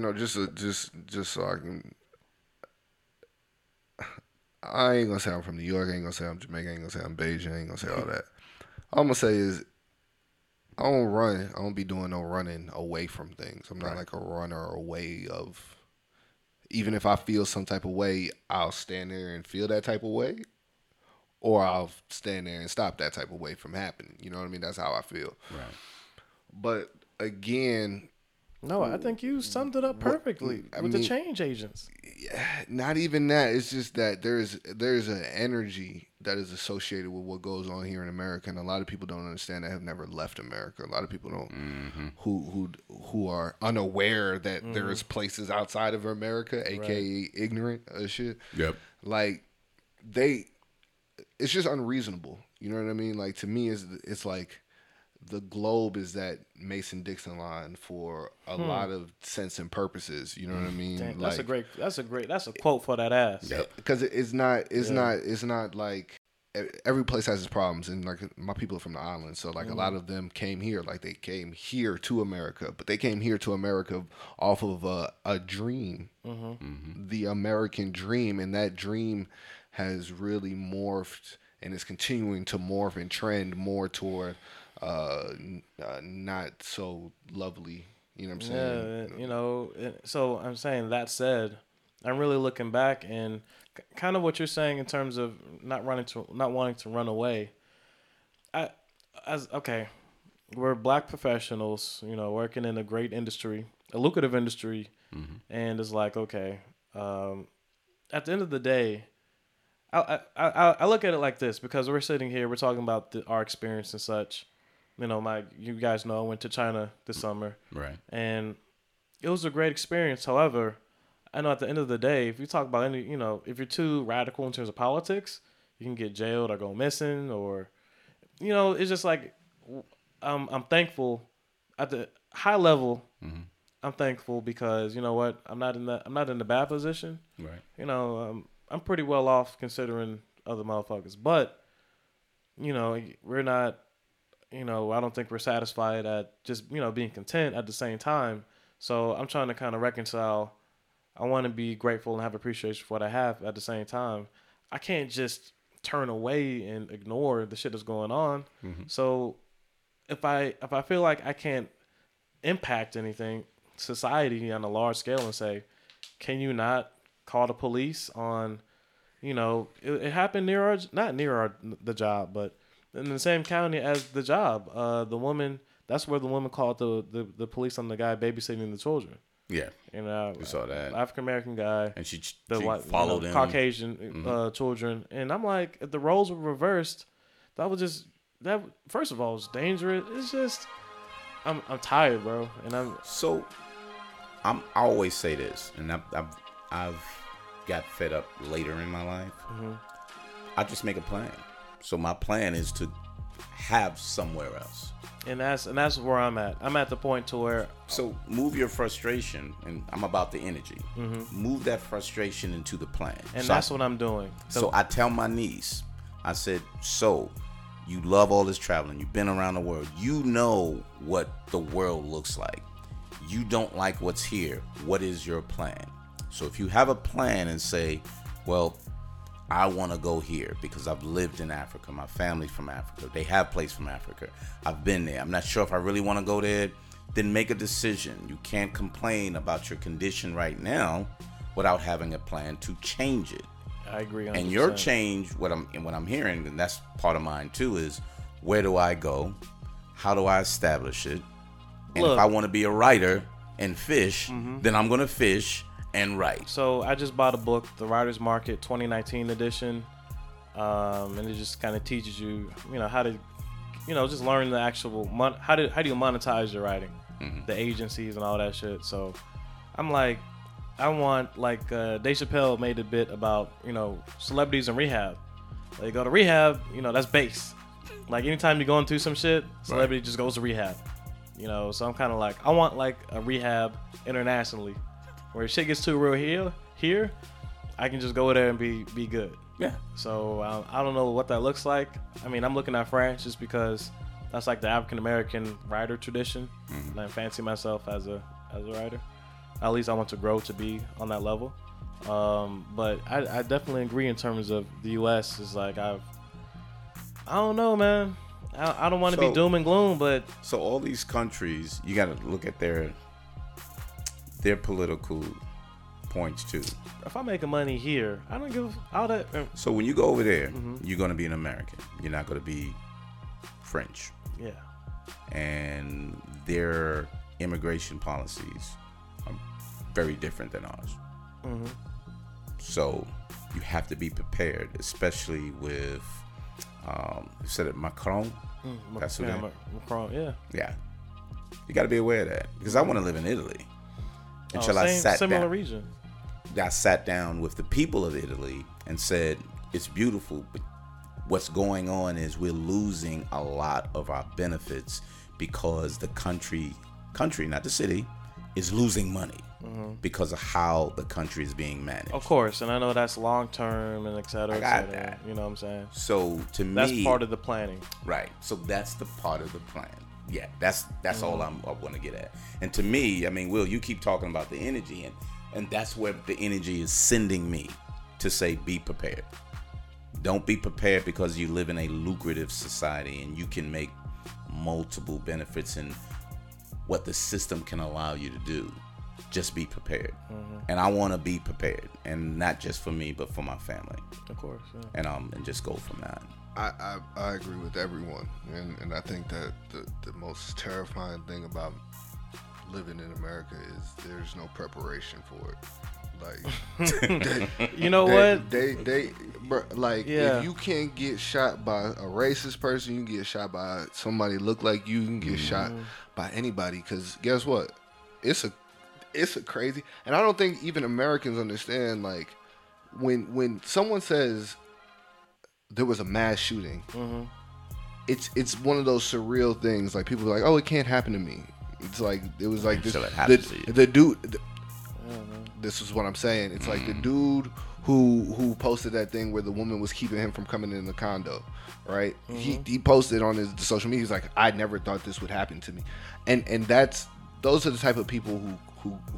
just so I can, I ain't going to say I'm from New York, I ain't going to say I'm Jamaican, I ain't going to say I'm Beijing, I ain't going to say all that. All I'm going to say is I don't run. I don't be doing no running away from things. I'm not like a runner away of, even if I feel some type of way, I'll stand there and feel that type of way, or I'll stand there and stop that type of way from happening. You know what I mean? That's how I feel. Right. But again, no, I think you summed it up perfectly with the change agents. Not even that. It's just that there is an energy that is associated with what goes on here in America, and a lot of people don't understand that, have never left America. A lot of people don't who are unaware that there is places outside of America, aka ignorant of shit. Yep. Like it's just unreasonable. You know what I mean? Like, to me, it's like, the globe is that Mason-Dixon line for a lot of sense and purposes. You know what I mean? Dang, like, that's a quote for that ass. Because it's not like, every place has its problems. And like, my people are from the island. So like a lot of them came here, like they came here to America, but they came here to America off of a dream, the American dream. And that dream has really morphed and is continuing to morph and trend more toward not so lovely, you know what I'm saying? Yeah, so I'm saying, that said, I'm really looking back and kind of what you're saying in terms of not wanting to run away. We're Black professionals, working in a great industry, a lucrative industry, and it's like, okay, at the end of the day, I look at it like this, because we're sitting here, we're talking about our experience and such. You guys know I went to China this summer. Right. And it was a great experience. However, I know at the end of the day, if you talk about if you're too radical in terms of politics, you can get jailed or go missing, or, it's just like, I'm thankful at the high level. I'm thankful because I'm not in the bad position. Right. I'm pretty well off considering other motherfuckers, but we're not, I don't think we're satisfied at just, being content at the same time. So I'm trying to kind of reconcile. I want to be grateful and have appreciation for what I have. At the same time, I can't just turn away and ignore the shit that's going on. So if I feel like I can't impact anything, society on a large scale, and say, can you not call the police on, it happened not near the job, but in the same county as the job, the woman, that's where the woman called the police on the guy babysitting the children. Yeah. You saw that. African-American guy. And she followed him. Caucasian children. And I'm like, if the roles were reversed, first of all, it was dangerous. It's just, I'm tired, bro. And I always say this, and I've got fed up later in my life. I just make a plan. So my plan is to have somewhere else, and that's where I'm at. I'm at the point to where, so move your frustration, and I'm about the energy. Move that frustration into the plan, and so that's what I'm doing. So I tell my niece, I said, so You love all this traveling. You've been around the world. You know what the world looks like. You don't like what's here. What is your plan? So if you have a plan and say, well, I want to go here because I've lived in Africa. My family's from Africa. They have places from Africa. I've been there. I'm not sure if I really want to go there. Then make a decision. You can't complain about your condition right now without having a plan to change it. I agree 100%. And your change, what I'm hearing, and that's part of mine too, is where do I go? How do I establish it? And look, if I want to be a writer and fish, then I'm going to fish and write. So I just bought a book, The Writer's Market 2019 edition, and it just kind of teaches you, how to, just learn the actual how do you monetize your writing, the agencies and all that shit. So I'm like, I want Dave Chappelle made a bit about celebrities in rehab. They go to rehab, that's base. Like anytime you go into some shit, celebrity just goes to rehab. So I'm kind of like, I want like a rehab internationally, where shit gets too real here, I can just go there and be good. Yeah. So I don't know what that looks like. I mean, I'm looking at France just because that's like the African American writer tradition, and I fancy myself as a writer. At least I want to grow to be on that level. But I definitely agree in terms of the U.S. is like I don't know, man. I don't want to be doom and gloom, but so all these countries, you got to look at their political points too. If I'm making money here, I don't give all that. So when you go over there, you're going to be an American. You're not going to be French. Yeah. And their immigration policies are very different than ours. So you have to be prepared, especially with, you said it, Macron? That's who that is. Macron, yeah. Yeah. You got to be aware of that because I want to live in Italy. Until I sat down with the people of Italy and said, it's beautiful, but what's going on is we're losing a lot of our benefits because the country, not the city, is losing money because of how the country is being managed. Of course, and I know that's long term and et cetera, I got et cetera. That. You know what I'm saying? So to me, that's part of the planning. Right. So that's the part of the plan. Yeah, that's all I want to get at. And to me, I mean, Will, you keep talking about the energy, and that's where the energy is sending me to say, be prepared. Don't be prepared because you live in a lucrative society and you can make multiple benefits in what the system can allow you to do. Just be prepared. And I want to be prepared, and not just for me, but for my family. Of course. Yeah. And just go from that. I agree with everyone, and I think that the most terrifying thing about living in America is there's no preparation for it. Like, if you can't get shot by a racist person, you can get shot by somebody look like you. You can get shot by anybody because guess what? It's a crazy, and I don't think even Americans understand. Like when someone says there was a mass shooting. It's one of those surreal things. Like people are like, "Oh, it can't happen to me." It's like it was like this. The dude. This is what I'm saying. It's like the dude who posted that thing where the woman was keeping him from coming in the condo, right? He posted on his social media. He's like, "I never thought this would happen to me," and those are the type of people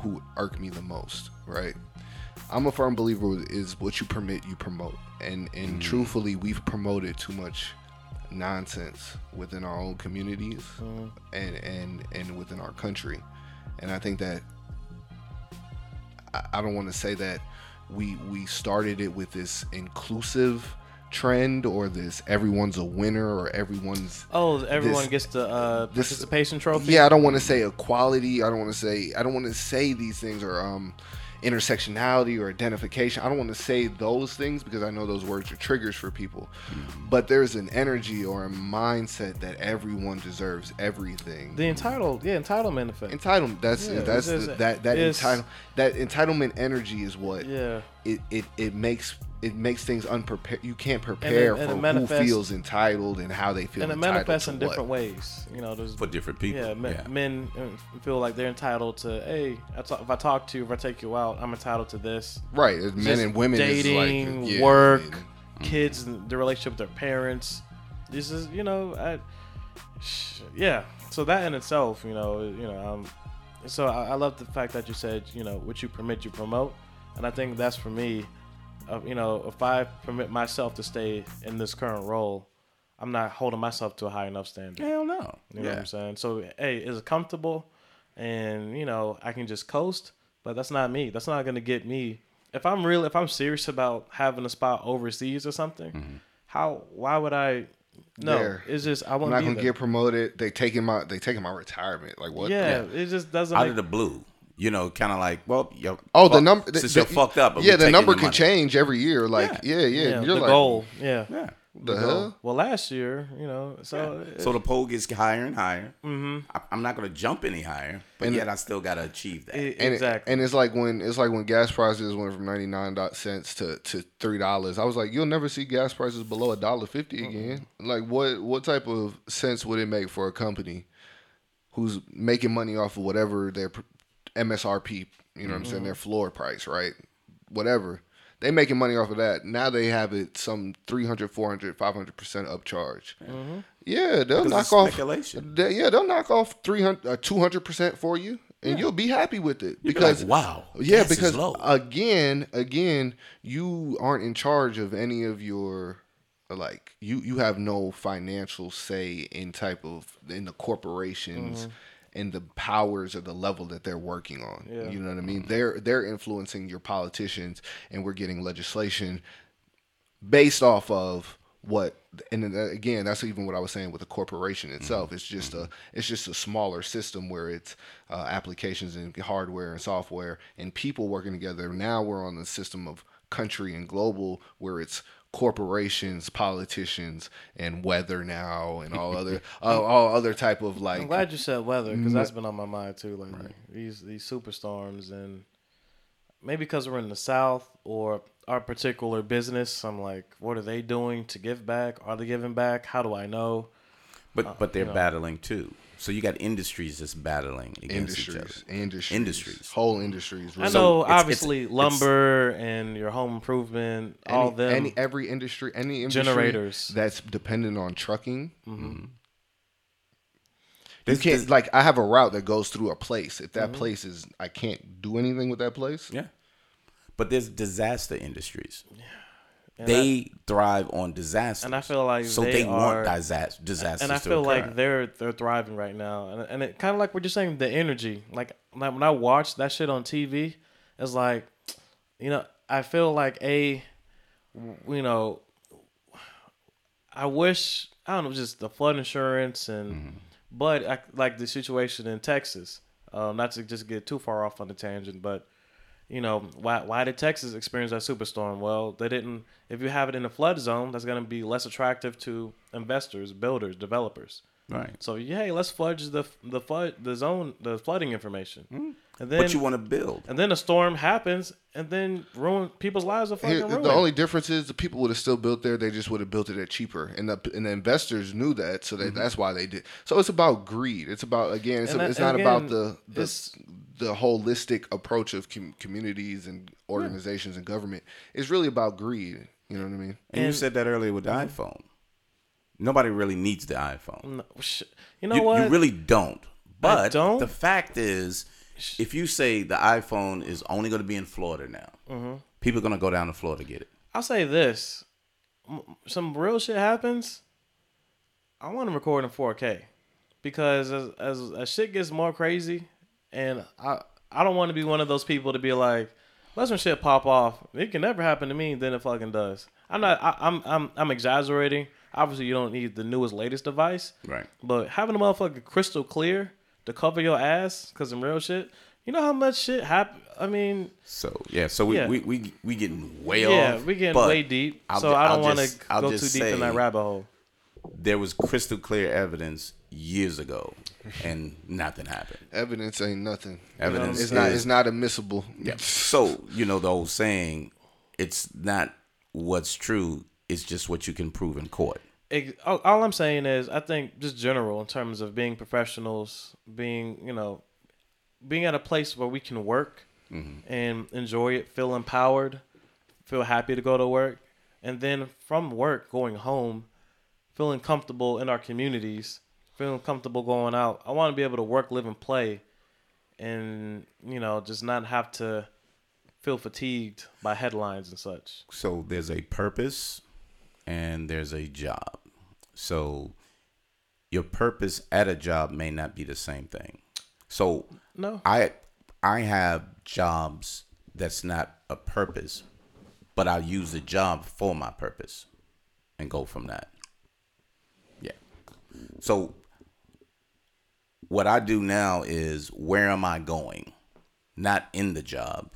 who irk me the most, right? I'm a firm believer is what you permit, you promote. And truthfully, we've promoted too much nonsense within our own communities and within our country. And I think that I don't want to say that we started it with this inclusive trend or this everyone's a winner or everyone's gets the participation trophy. Yeah, I don't want to say equality. I don't want to say these things or intersectionality or identification. I don't want to say those things because I know those words are triggers for people. But there's an energy or a mindset that everyone deserves everything. The entitlement effect. Entitlement. That entitlement energy is what it makes things unprepared. You can't prepare for who feels entitled and how they feel. And it manifests in different ways. For different people. Yeah, men feel like they're entitled to. Hey, if I talk to you, if I take you out, I'm entitled to this. Right, as men and women, dating, work, kids, the relationship with their parents. this is, you know, yeah. So that in itself, so I love the fact that you said, you know, what you permit, you promote. And I think that's for me, if I permit myself to stay in this current role, I'm not holding myself to a high enough standard. Hell no. You know what I'm saying? So, hey, it's comfortable and, I can just coast, but that's not me. That's not going to get me. If I'm serious about having a spot overseas or something, mm-hmm. Why would I? No, it's just I won't. I'm not gonna get promoted. They taking my retirement. Like what? Yeah, it just doesn't. Out of the blue, kind of like the number. Since you're fucked up. Yeah, the number can change every year. Like you're the goal. Yeah. The hell? Well, last year, so the pole gets higher and higher. Mm-hmm. I'm not gonna jump any higher, but yet I still gotta achieve that. Exactly. And it's like when gas prices went from 99 cents to $3. I was like, you'll never see gas prices below $1.50 again. Mm-hmm. Like, what type of sense would it make for a company who's making money off of whatever their MSRP, mm-hmm. what I'm saying, their floor price, right? Whatever. They making money off of that. Now they have it some 300, 400, 500% upcharge. Mm-hmm. Yeah, they'll knock off speculation. They'll knock off 300, 200% for you, and you'll be happy with it. Because be like, wow. Yeah, because again, you aren't in charge of any of your you have no financial say in the corporations. Mm-hmm. And the powers of the level that they're working on. Yeah. You know what I mean? They're influencing your politicians, and we're getting legislation based off of what, and again, that's even what I was saying with the corporation itself. Mm-hmm. It's just a smaller system where it's applications and hardware and software and people working together. Now we're on the system of country and global where it's corporations, politicians, and weather now, and all other type of like. I'm glad you said weather because that's been on my mind too. Like these superstorms, and maybe because we're in the South or our particular business, I'm like, what are they doing to give back? Are they giving back? How do I know? But they're battling too. So you got industries that's battling against each other. Industries. Whole industries. Really. I know, obviously, lumber and your home improvement, all them. Every industry. Generators. That's dependent on trucking. Mm-hmm. I have a route that goes through a place. If that mm-hmm. place is, I can't do anything with that place. Yeah. But there's disaster industries. Yeah. And they thrive on disaster, and I feel like so they want disasters. And I feel like they're thriving right now, and it kind of like what you're saying, the energy. Like when I watch that shit on TV, it's like, I feel like I wish I don't know, just the flood insurance and, mm-hmm. but I, like the situation in Texas. Not to just get too far off on the tangent, but. Why did Texas experience that superstorm? Well, they didn't. If you have it in a flood zone, that's going to be less attractive to investors, builders, developers. Right. So, let's fudge the zone, the flooding information. Mm-hmm. And then, but you want to build. And then a storm happens, and then people's lives are fucking ruined. The only difference is the people would have still built there. They just would have built it at cheaper, and the investors knew that, so mm-hmm. that's why they did. So it's about greed. It's about about the holistic approach of communities and organizations and government. It's really about greed. You know what I mean? And you said that earlier with the mm-hmm. iPhone. Nobody really needs the iPhone. No, you really don't. But don't? The fact is, if you say the iPhone is only going to be in Florida now, mm-hmm. people are going to go down to Florida to get it. I'll say this. Some real shit happens, I want to record in 4K. Because as shit gets more crazy, and I don't want to be one of those people to be like, let some shit pop off. It can never happen to me, then it fucking does. I'm exaggerating. Obviously, you don't need the newest, latest device. Right. But having a motherfucker crystal clear to cover your ass because some real shit, you know how much shit happen. I mean. So, yeah. So, we getting way off. Yeah, we getting way deep. So, I don't want to go too deep in that rabbit hole. There was crystal clear evidence years ago, and nothing happened. Evidence ain't nothing. Evidence is not. It's not admissible. Yeah. So, the old saying, it's not what's true. It's just what you can prove in court. All I'm saying is, I think just general in terms of being professionals, being at a place where we can work mm-hmm. and enjoy it, feel empowered, feel happy to go to work. And then from work, going home, feeling comfortable in our communities, feeling comfortable going out. I want to be able to work, live, and play and, you know, just not have to feel fatigued by headlines and such. So there's a purpose and there's a job. So your purpose at a job may not be the same thing. So no. I have jobs that's not a purpose, but I'll use the job for my purpose and go from that. Yeah. So what I do now is where am I going? Not in the job,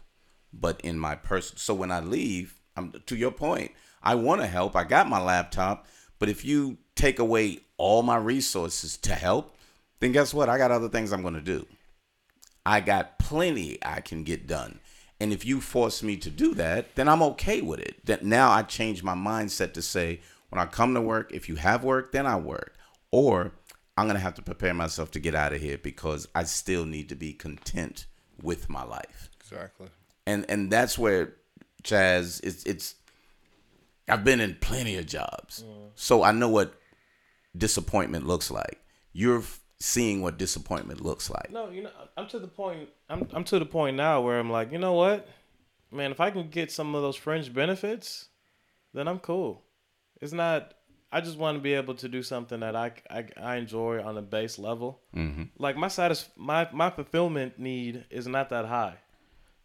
but in my person. So when I leave, to your point, I want to help. I got my laptop, but if you take away all my resources to help, then guess what? I got other things I'm going to do. I got plenty I can get done. And if you force me to do that, then I'm okay with it. That now I change my mindset to say, when I come to work, if you have work, then I work. Or I'm going to have to prepare myself to get out of here because I still need to be content with my life. Exactly. And that's where, Chaz, it's I've been in plenty of jobs. Mm. So I know what disappointment looks like. You're seeing what disappointment looks like. No, you know, I'm to the point now where I'm like, you know what, man, if I can get some of those fringe benefits, then I'm cool. It's not, I just want to be able to do something that I enjoy on a base level. Mm-hmm. Like my fulfillment need is not that high.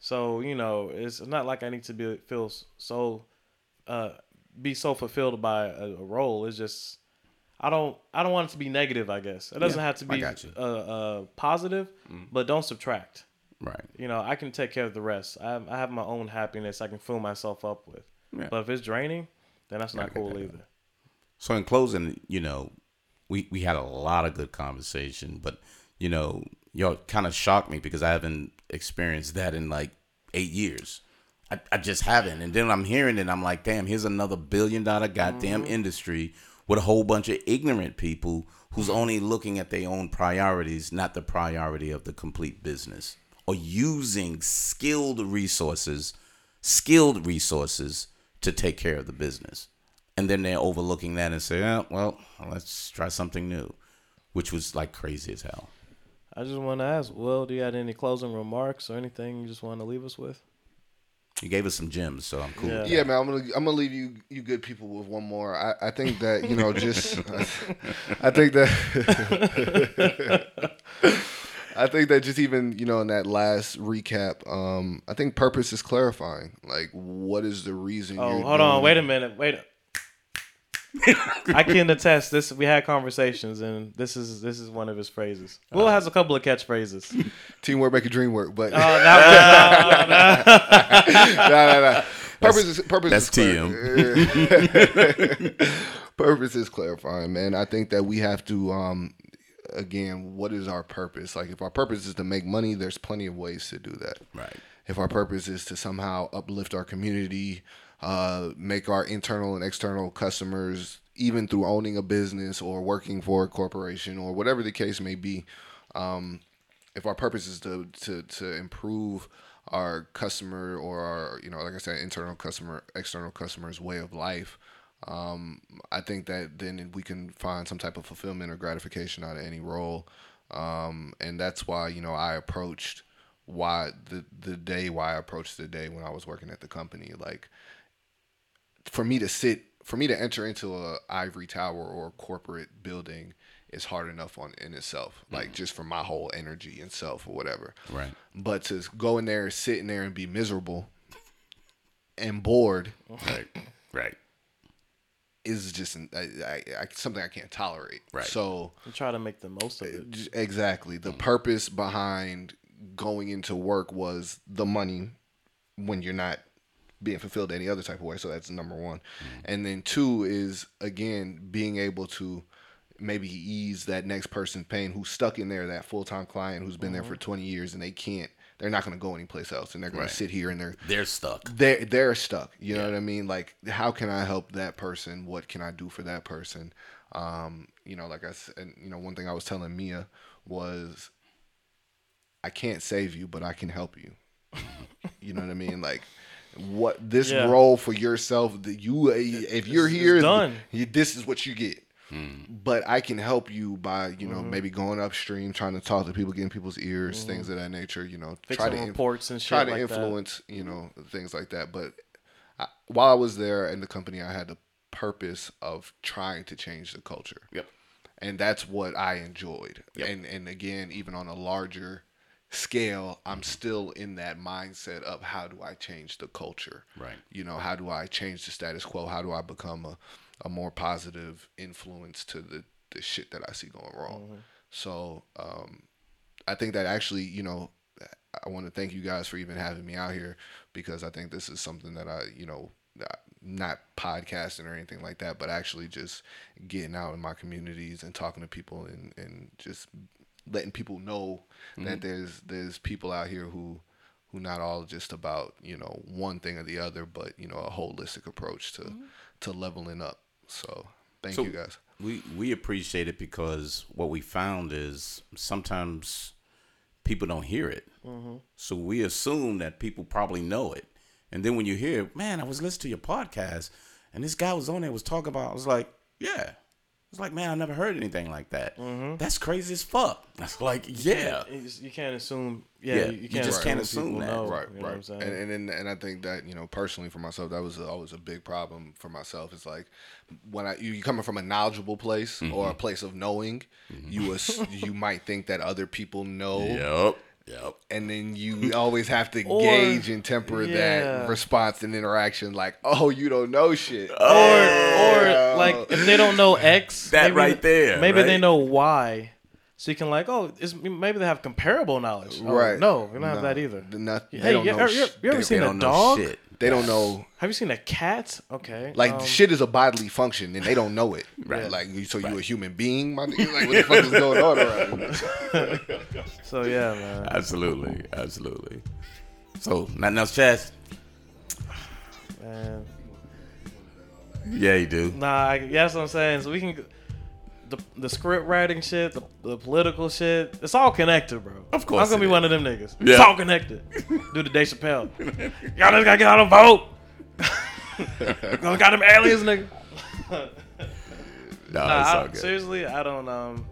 So, you know, it's not like I need to be so fulfilled by a role. It's just, I don't want it to be negative, I guess. It doesn't have to be positive, but don't subtract. Right. You know, I can take care of the rest. I have my own happiness I can fill myself up with. Yeah. But if it's draining, then that's not cool either. So in closing, you know, we had a lot of good conversation, but, you know, y'all kind of shocked me because I haven't experienced that in like 8 years. I just haven't. And then I'm hearing it and I'm like, damn, here's another $1 billion goddamn industry with a whole bunch of ignorant people who's only looking at their own priorities, not the priority of the complete business, or using skilled resources to take care of the business. And then they're overlooking that and say, oh, well, let's try something new, which was like crazy as hell. I just want to ask, Will, do you have any closing remarks or anything you just want to leave us with? You gave us some gems, so I'm cool. Yeah, with that. Yeah, man. I'm gonna leave you good people with one more. I think that, you know, just I think that just even, you know, in that last recap, I think purpose is clarifying. Like, what is the reason? Oh, you're hold on, wait a minute, I can attest this. We had conversations, and this is one of his phrases. Will has a couple of catchphrases. Teamwork make a dream work, but no. Purpose is TM. Purpose is clarifying, man. I think that we have to, again, what is our purpose? Like, if our purpose is to make money, there's plenty of ways to do that. Right. If our purpose is to somehow uplift our community, make our internal and external customers, even through owning a business or working for a corporation or whatever the case may be, if our purpose is to improve our customer or our, you know, like I said, internal customer, external customer's way of life, I think that then we can find some type of fulfillment or gratification out of any role. And that's why, you know, I approached the day when I was working at the company. Like, for me to enter into a ivory tower or a corporate building is hard enough in itself, like just for my whole energy and self or whatever. Right. But to go in there, sit in there and be miserable and bored, right, is just something I can't tolerate. Right. So you try to make the most of it. Exactly. The purpose behind going into work was the money when you're not being fulfilled any other type of way. So that's number one. And then two is, again, being able to maybe ease that next person's pain who's stuck in there, that full-time client who's been there for 20 years and they're not going to go anyplace else, and they're going to sit here and they're stuck. They're stuck. You know what I mean? Like, how can I help that person? What can I do for that person? You know, like I said, you know, one thing I was telling Mia was, I can't save you, but I can help you. You know what I mean? Like, what this role for yourself, that you, if you're here, this is what you get. But I can help you by, you know, maybe going upstream, trying to talk to people, getting people's ears, things of that nature, you know, try to influence, you know, things like that. But while I was there in the company, I had the purpose of trying to change the culture. Yep. And that's what I enjoyed. Yep. And again, even on a larger scale, I'm still in that mindset of how do I change the culture? Right. You know, how do I change the status quo? How do I become a more positive influence to the shit that I see going wrong? Mm-hmm. So I think that actually, you know, I want to thank you guys for even having me out here, because I think this is something that I, you know, not podcasting or anything like that, but actually just getting out in my communities and talking to people and just letting people know that there's people out here who not all just about, you know, one thing or the other, but, you know, a holistic approach to leveling up. So thank you guys. We appreciate it, because what we found is sometimes people don't hear it. Mm-hmm. So we assume that people probably know it. And then when you hear, man, I was listening to your podcast and this guy was on there, was talking about, I was like, yeah. It's like, man, I never heard anything like that. Mm-hmm. That's crazy as fuck. That's like, yeah. You can't assume. Yeah, yeah. You just can't assume that. Know, right, you know right. What I'm and I think that, you know, personally for myself, that was always a big problem for myself. It's like when you're coming from a knowledgeable place or a place of knowing, you might think that other people know. Yep. Yep. And then you always have to gauge and temper that response and interaction, like, oh, you don't know shit. Or like if they don't know X, that maybe, right there. Maybe right? They know Y. So you can like, oh, maybe they have comparable knowledge. Oh, right. No, you don't have that either. You ever seen a dog? Shit. They don't know. Have you seen a cat? Okay. Like shit is a bodily function and they don't know it. Right. Like you a human being, my nigga? Like what the fuck is going on around here? So yeah, man. Absolutely. Absolutely. So nothing else, Chaz? Man. Yeah, you do. Yeah, that's what I'm saying. So we can The script writing shit, the political shit, it's all connected, bro. Of course. I'm going to be one of them niggas. Yeah. It's all connected. Do the Dave Chappelle. Y'all just got to get out and vote. Y'all got them aliens, nigga. It's all good. Seriously, I don't...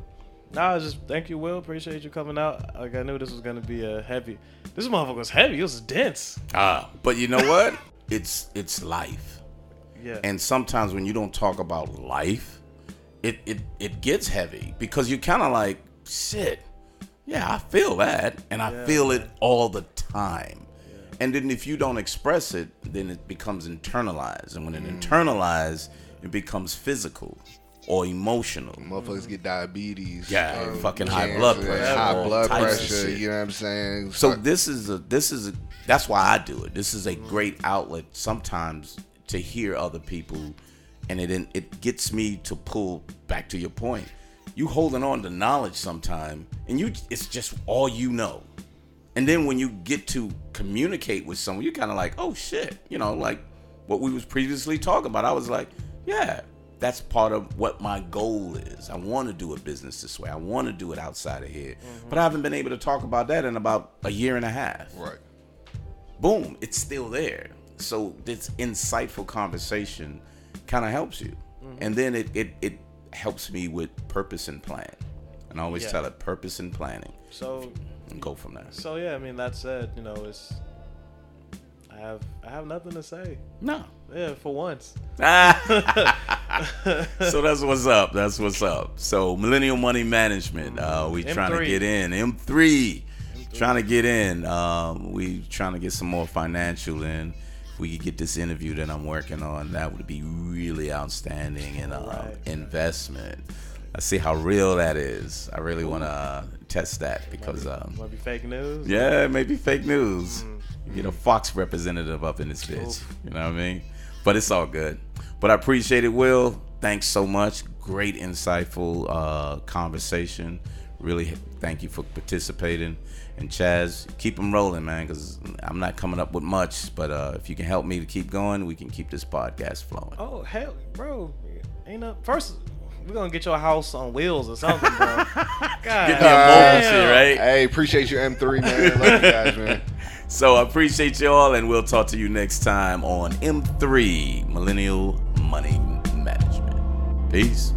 just thank you, Will. Appreciate you coming out. Like, I knew this was going to be heavy. This motherfucker was heavy. It was dense. But you know what? It's life. Yeah. And sometimes when you don't talk about life, it gets heavy, because you kind of like, shit, yeah, I feel that, and I feel it all the time. Yeah. And then if you don't express it, then it becomes internalized. And when it internalized, it becomes physical or emotional. Motherfuckers get diabetes. Yeah, fucking high blood pressure. High blood pressure, you know what I'm saying? So that's why I do it. This is a great outlet sometimes to hear other people. And it gets me to pull back to your point. You holding on to knowledge sometime, and it's just all you know. And then when you get to communicate with someone, you're kind of like, oh shit, you know, like what we was previously talking about. I was like, yeah, that's part of what my goal is. I want to do a business this way. I want to do it outside of here, but I haven't been able to talk about that in about a year and a half. Right. Boom, it's still there. So this insightful conversation kind of helps you, and then it helps me with purpose and plan, and I always tell it purpose and planning, so and go from there. So yeah, I mean, that said, you know, it's I have nothing to say. No, yeah, for once. So that's what's up. So Millennial Money Management, we M3. Trying to get in M3, trying to get in, we trying to get some more financial in. We could get this interview that I'm working on. That would be really outstanding in investment. I see how real that is. I really want to test that, because might be fake news. Yeah, it may be fake news. You get a Fox representative up in this bitch. You know what I mean? But it's all good. But I appreciate it, Will. Thanks so much. Great, insightful conversation. Really, thank you for participating. And Chaz, keep them rolling, man, because I'm not coming up with much. But if you can help me to keep going, we can keep this podcast flowing. Oh, hell, bro. Ain't no... First, we're going to get your house on wheels or something, bro. God, get me a moment, right? Hey, appreciate you, M3, man. Love you guys, man. So I appreciate you all, and we'll talk to you next time on M3, Millennial Money Management. Peace.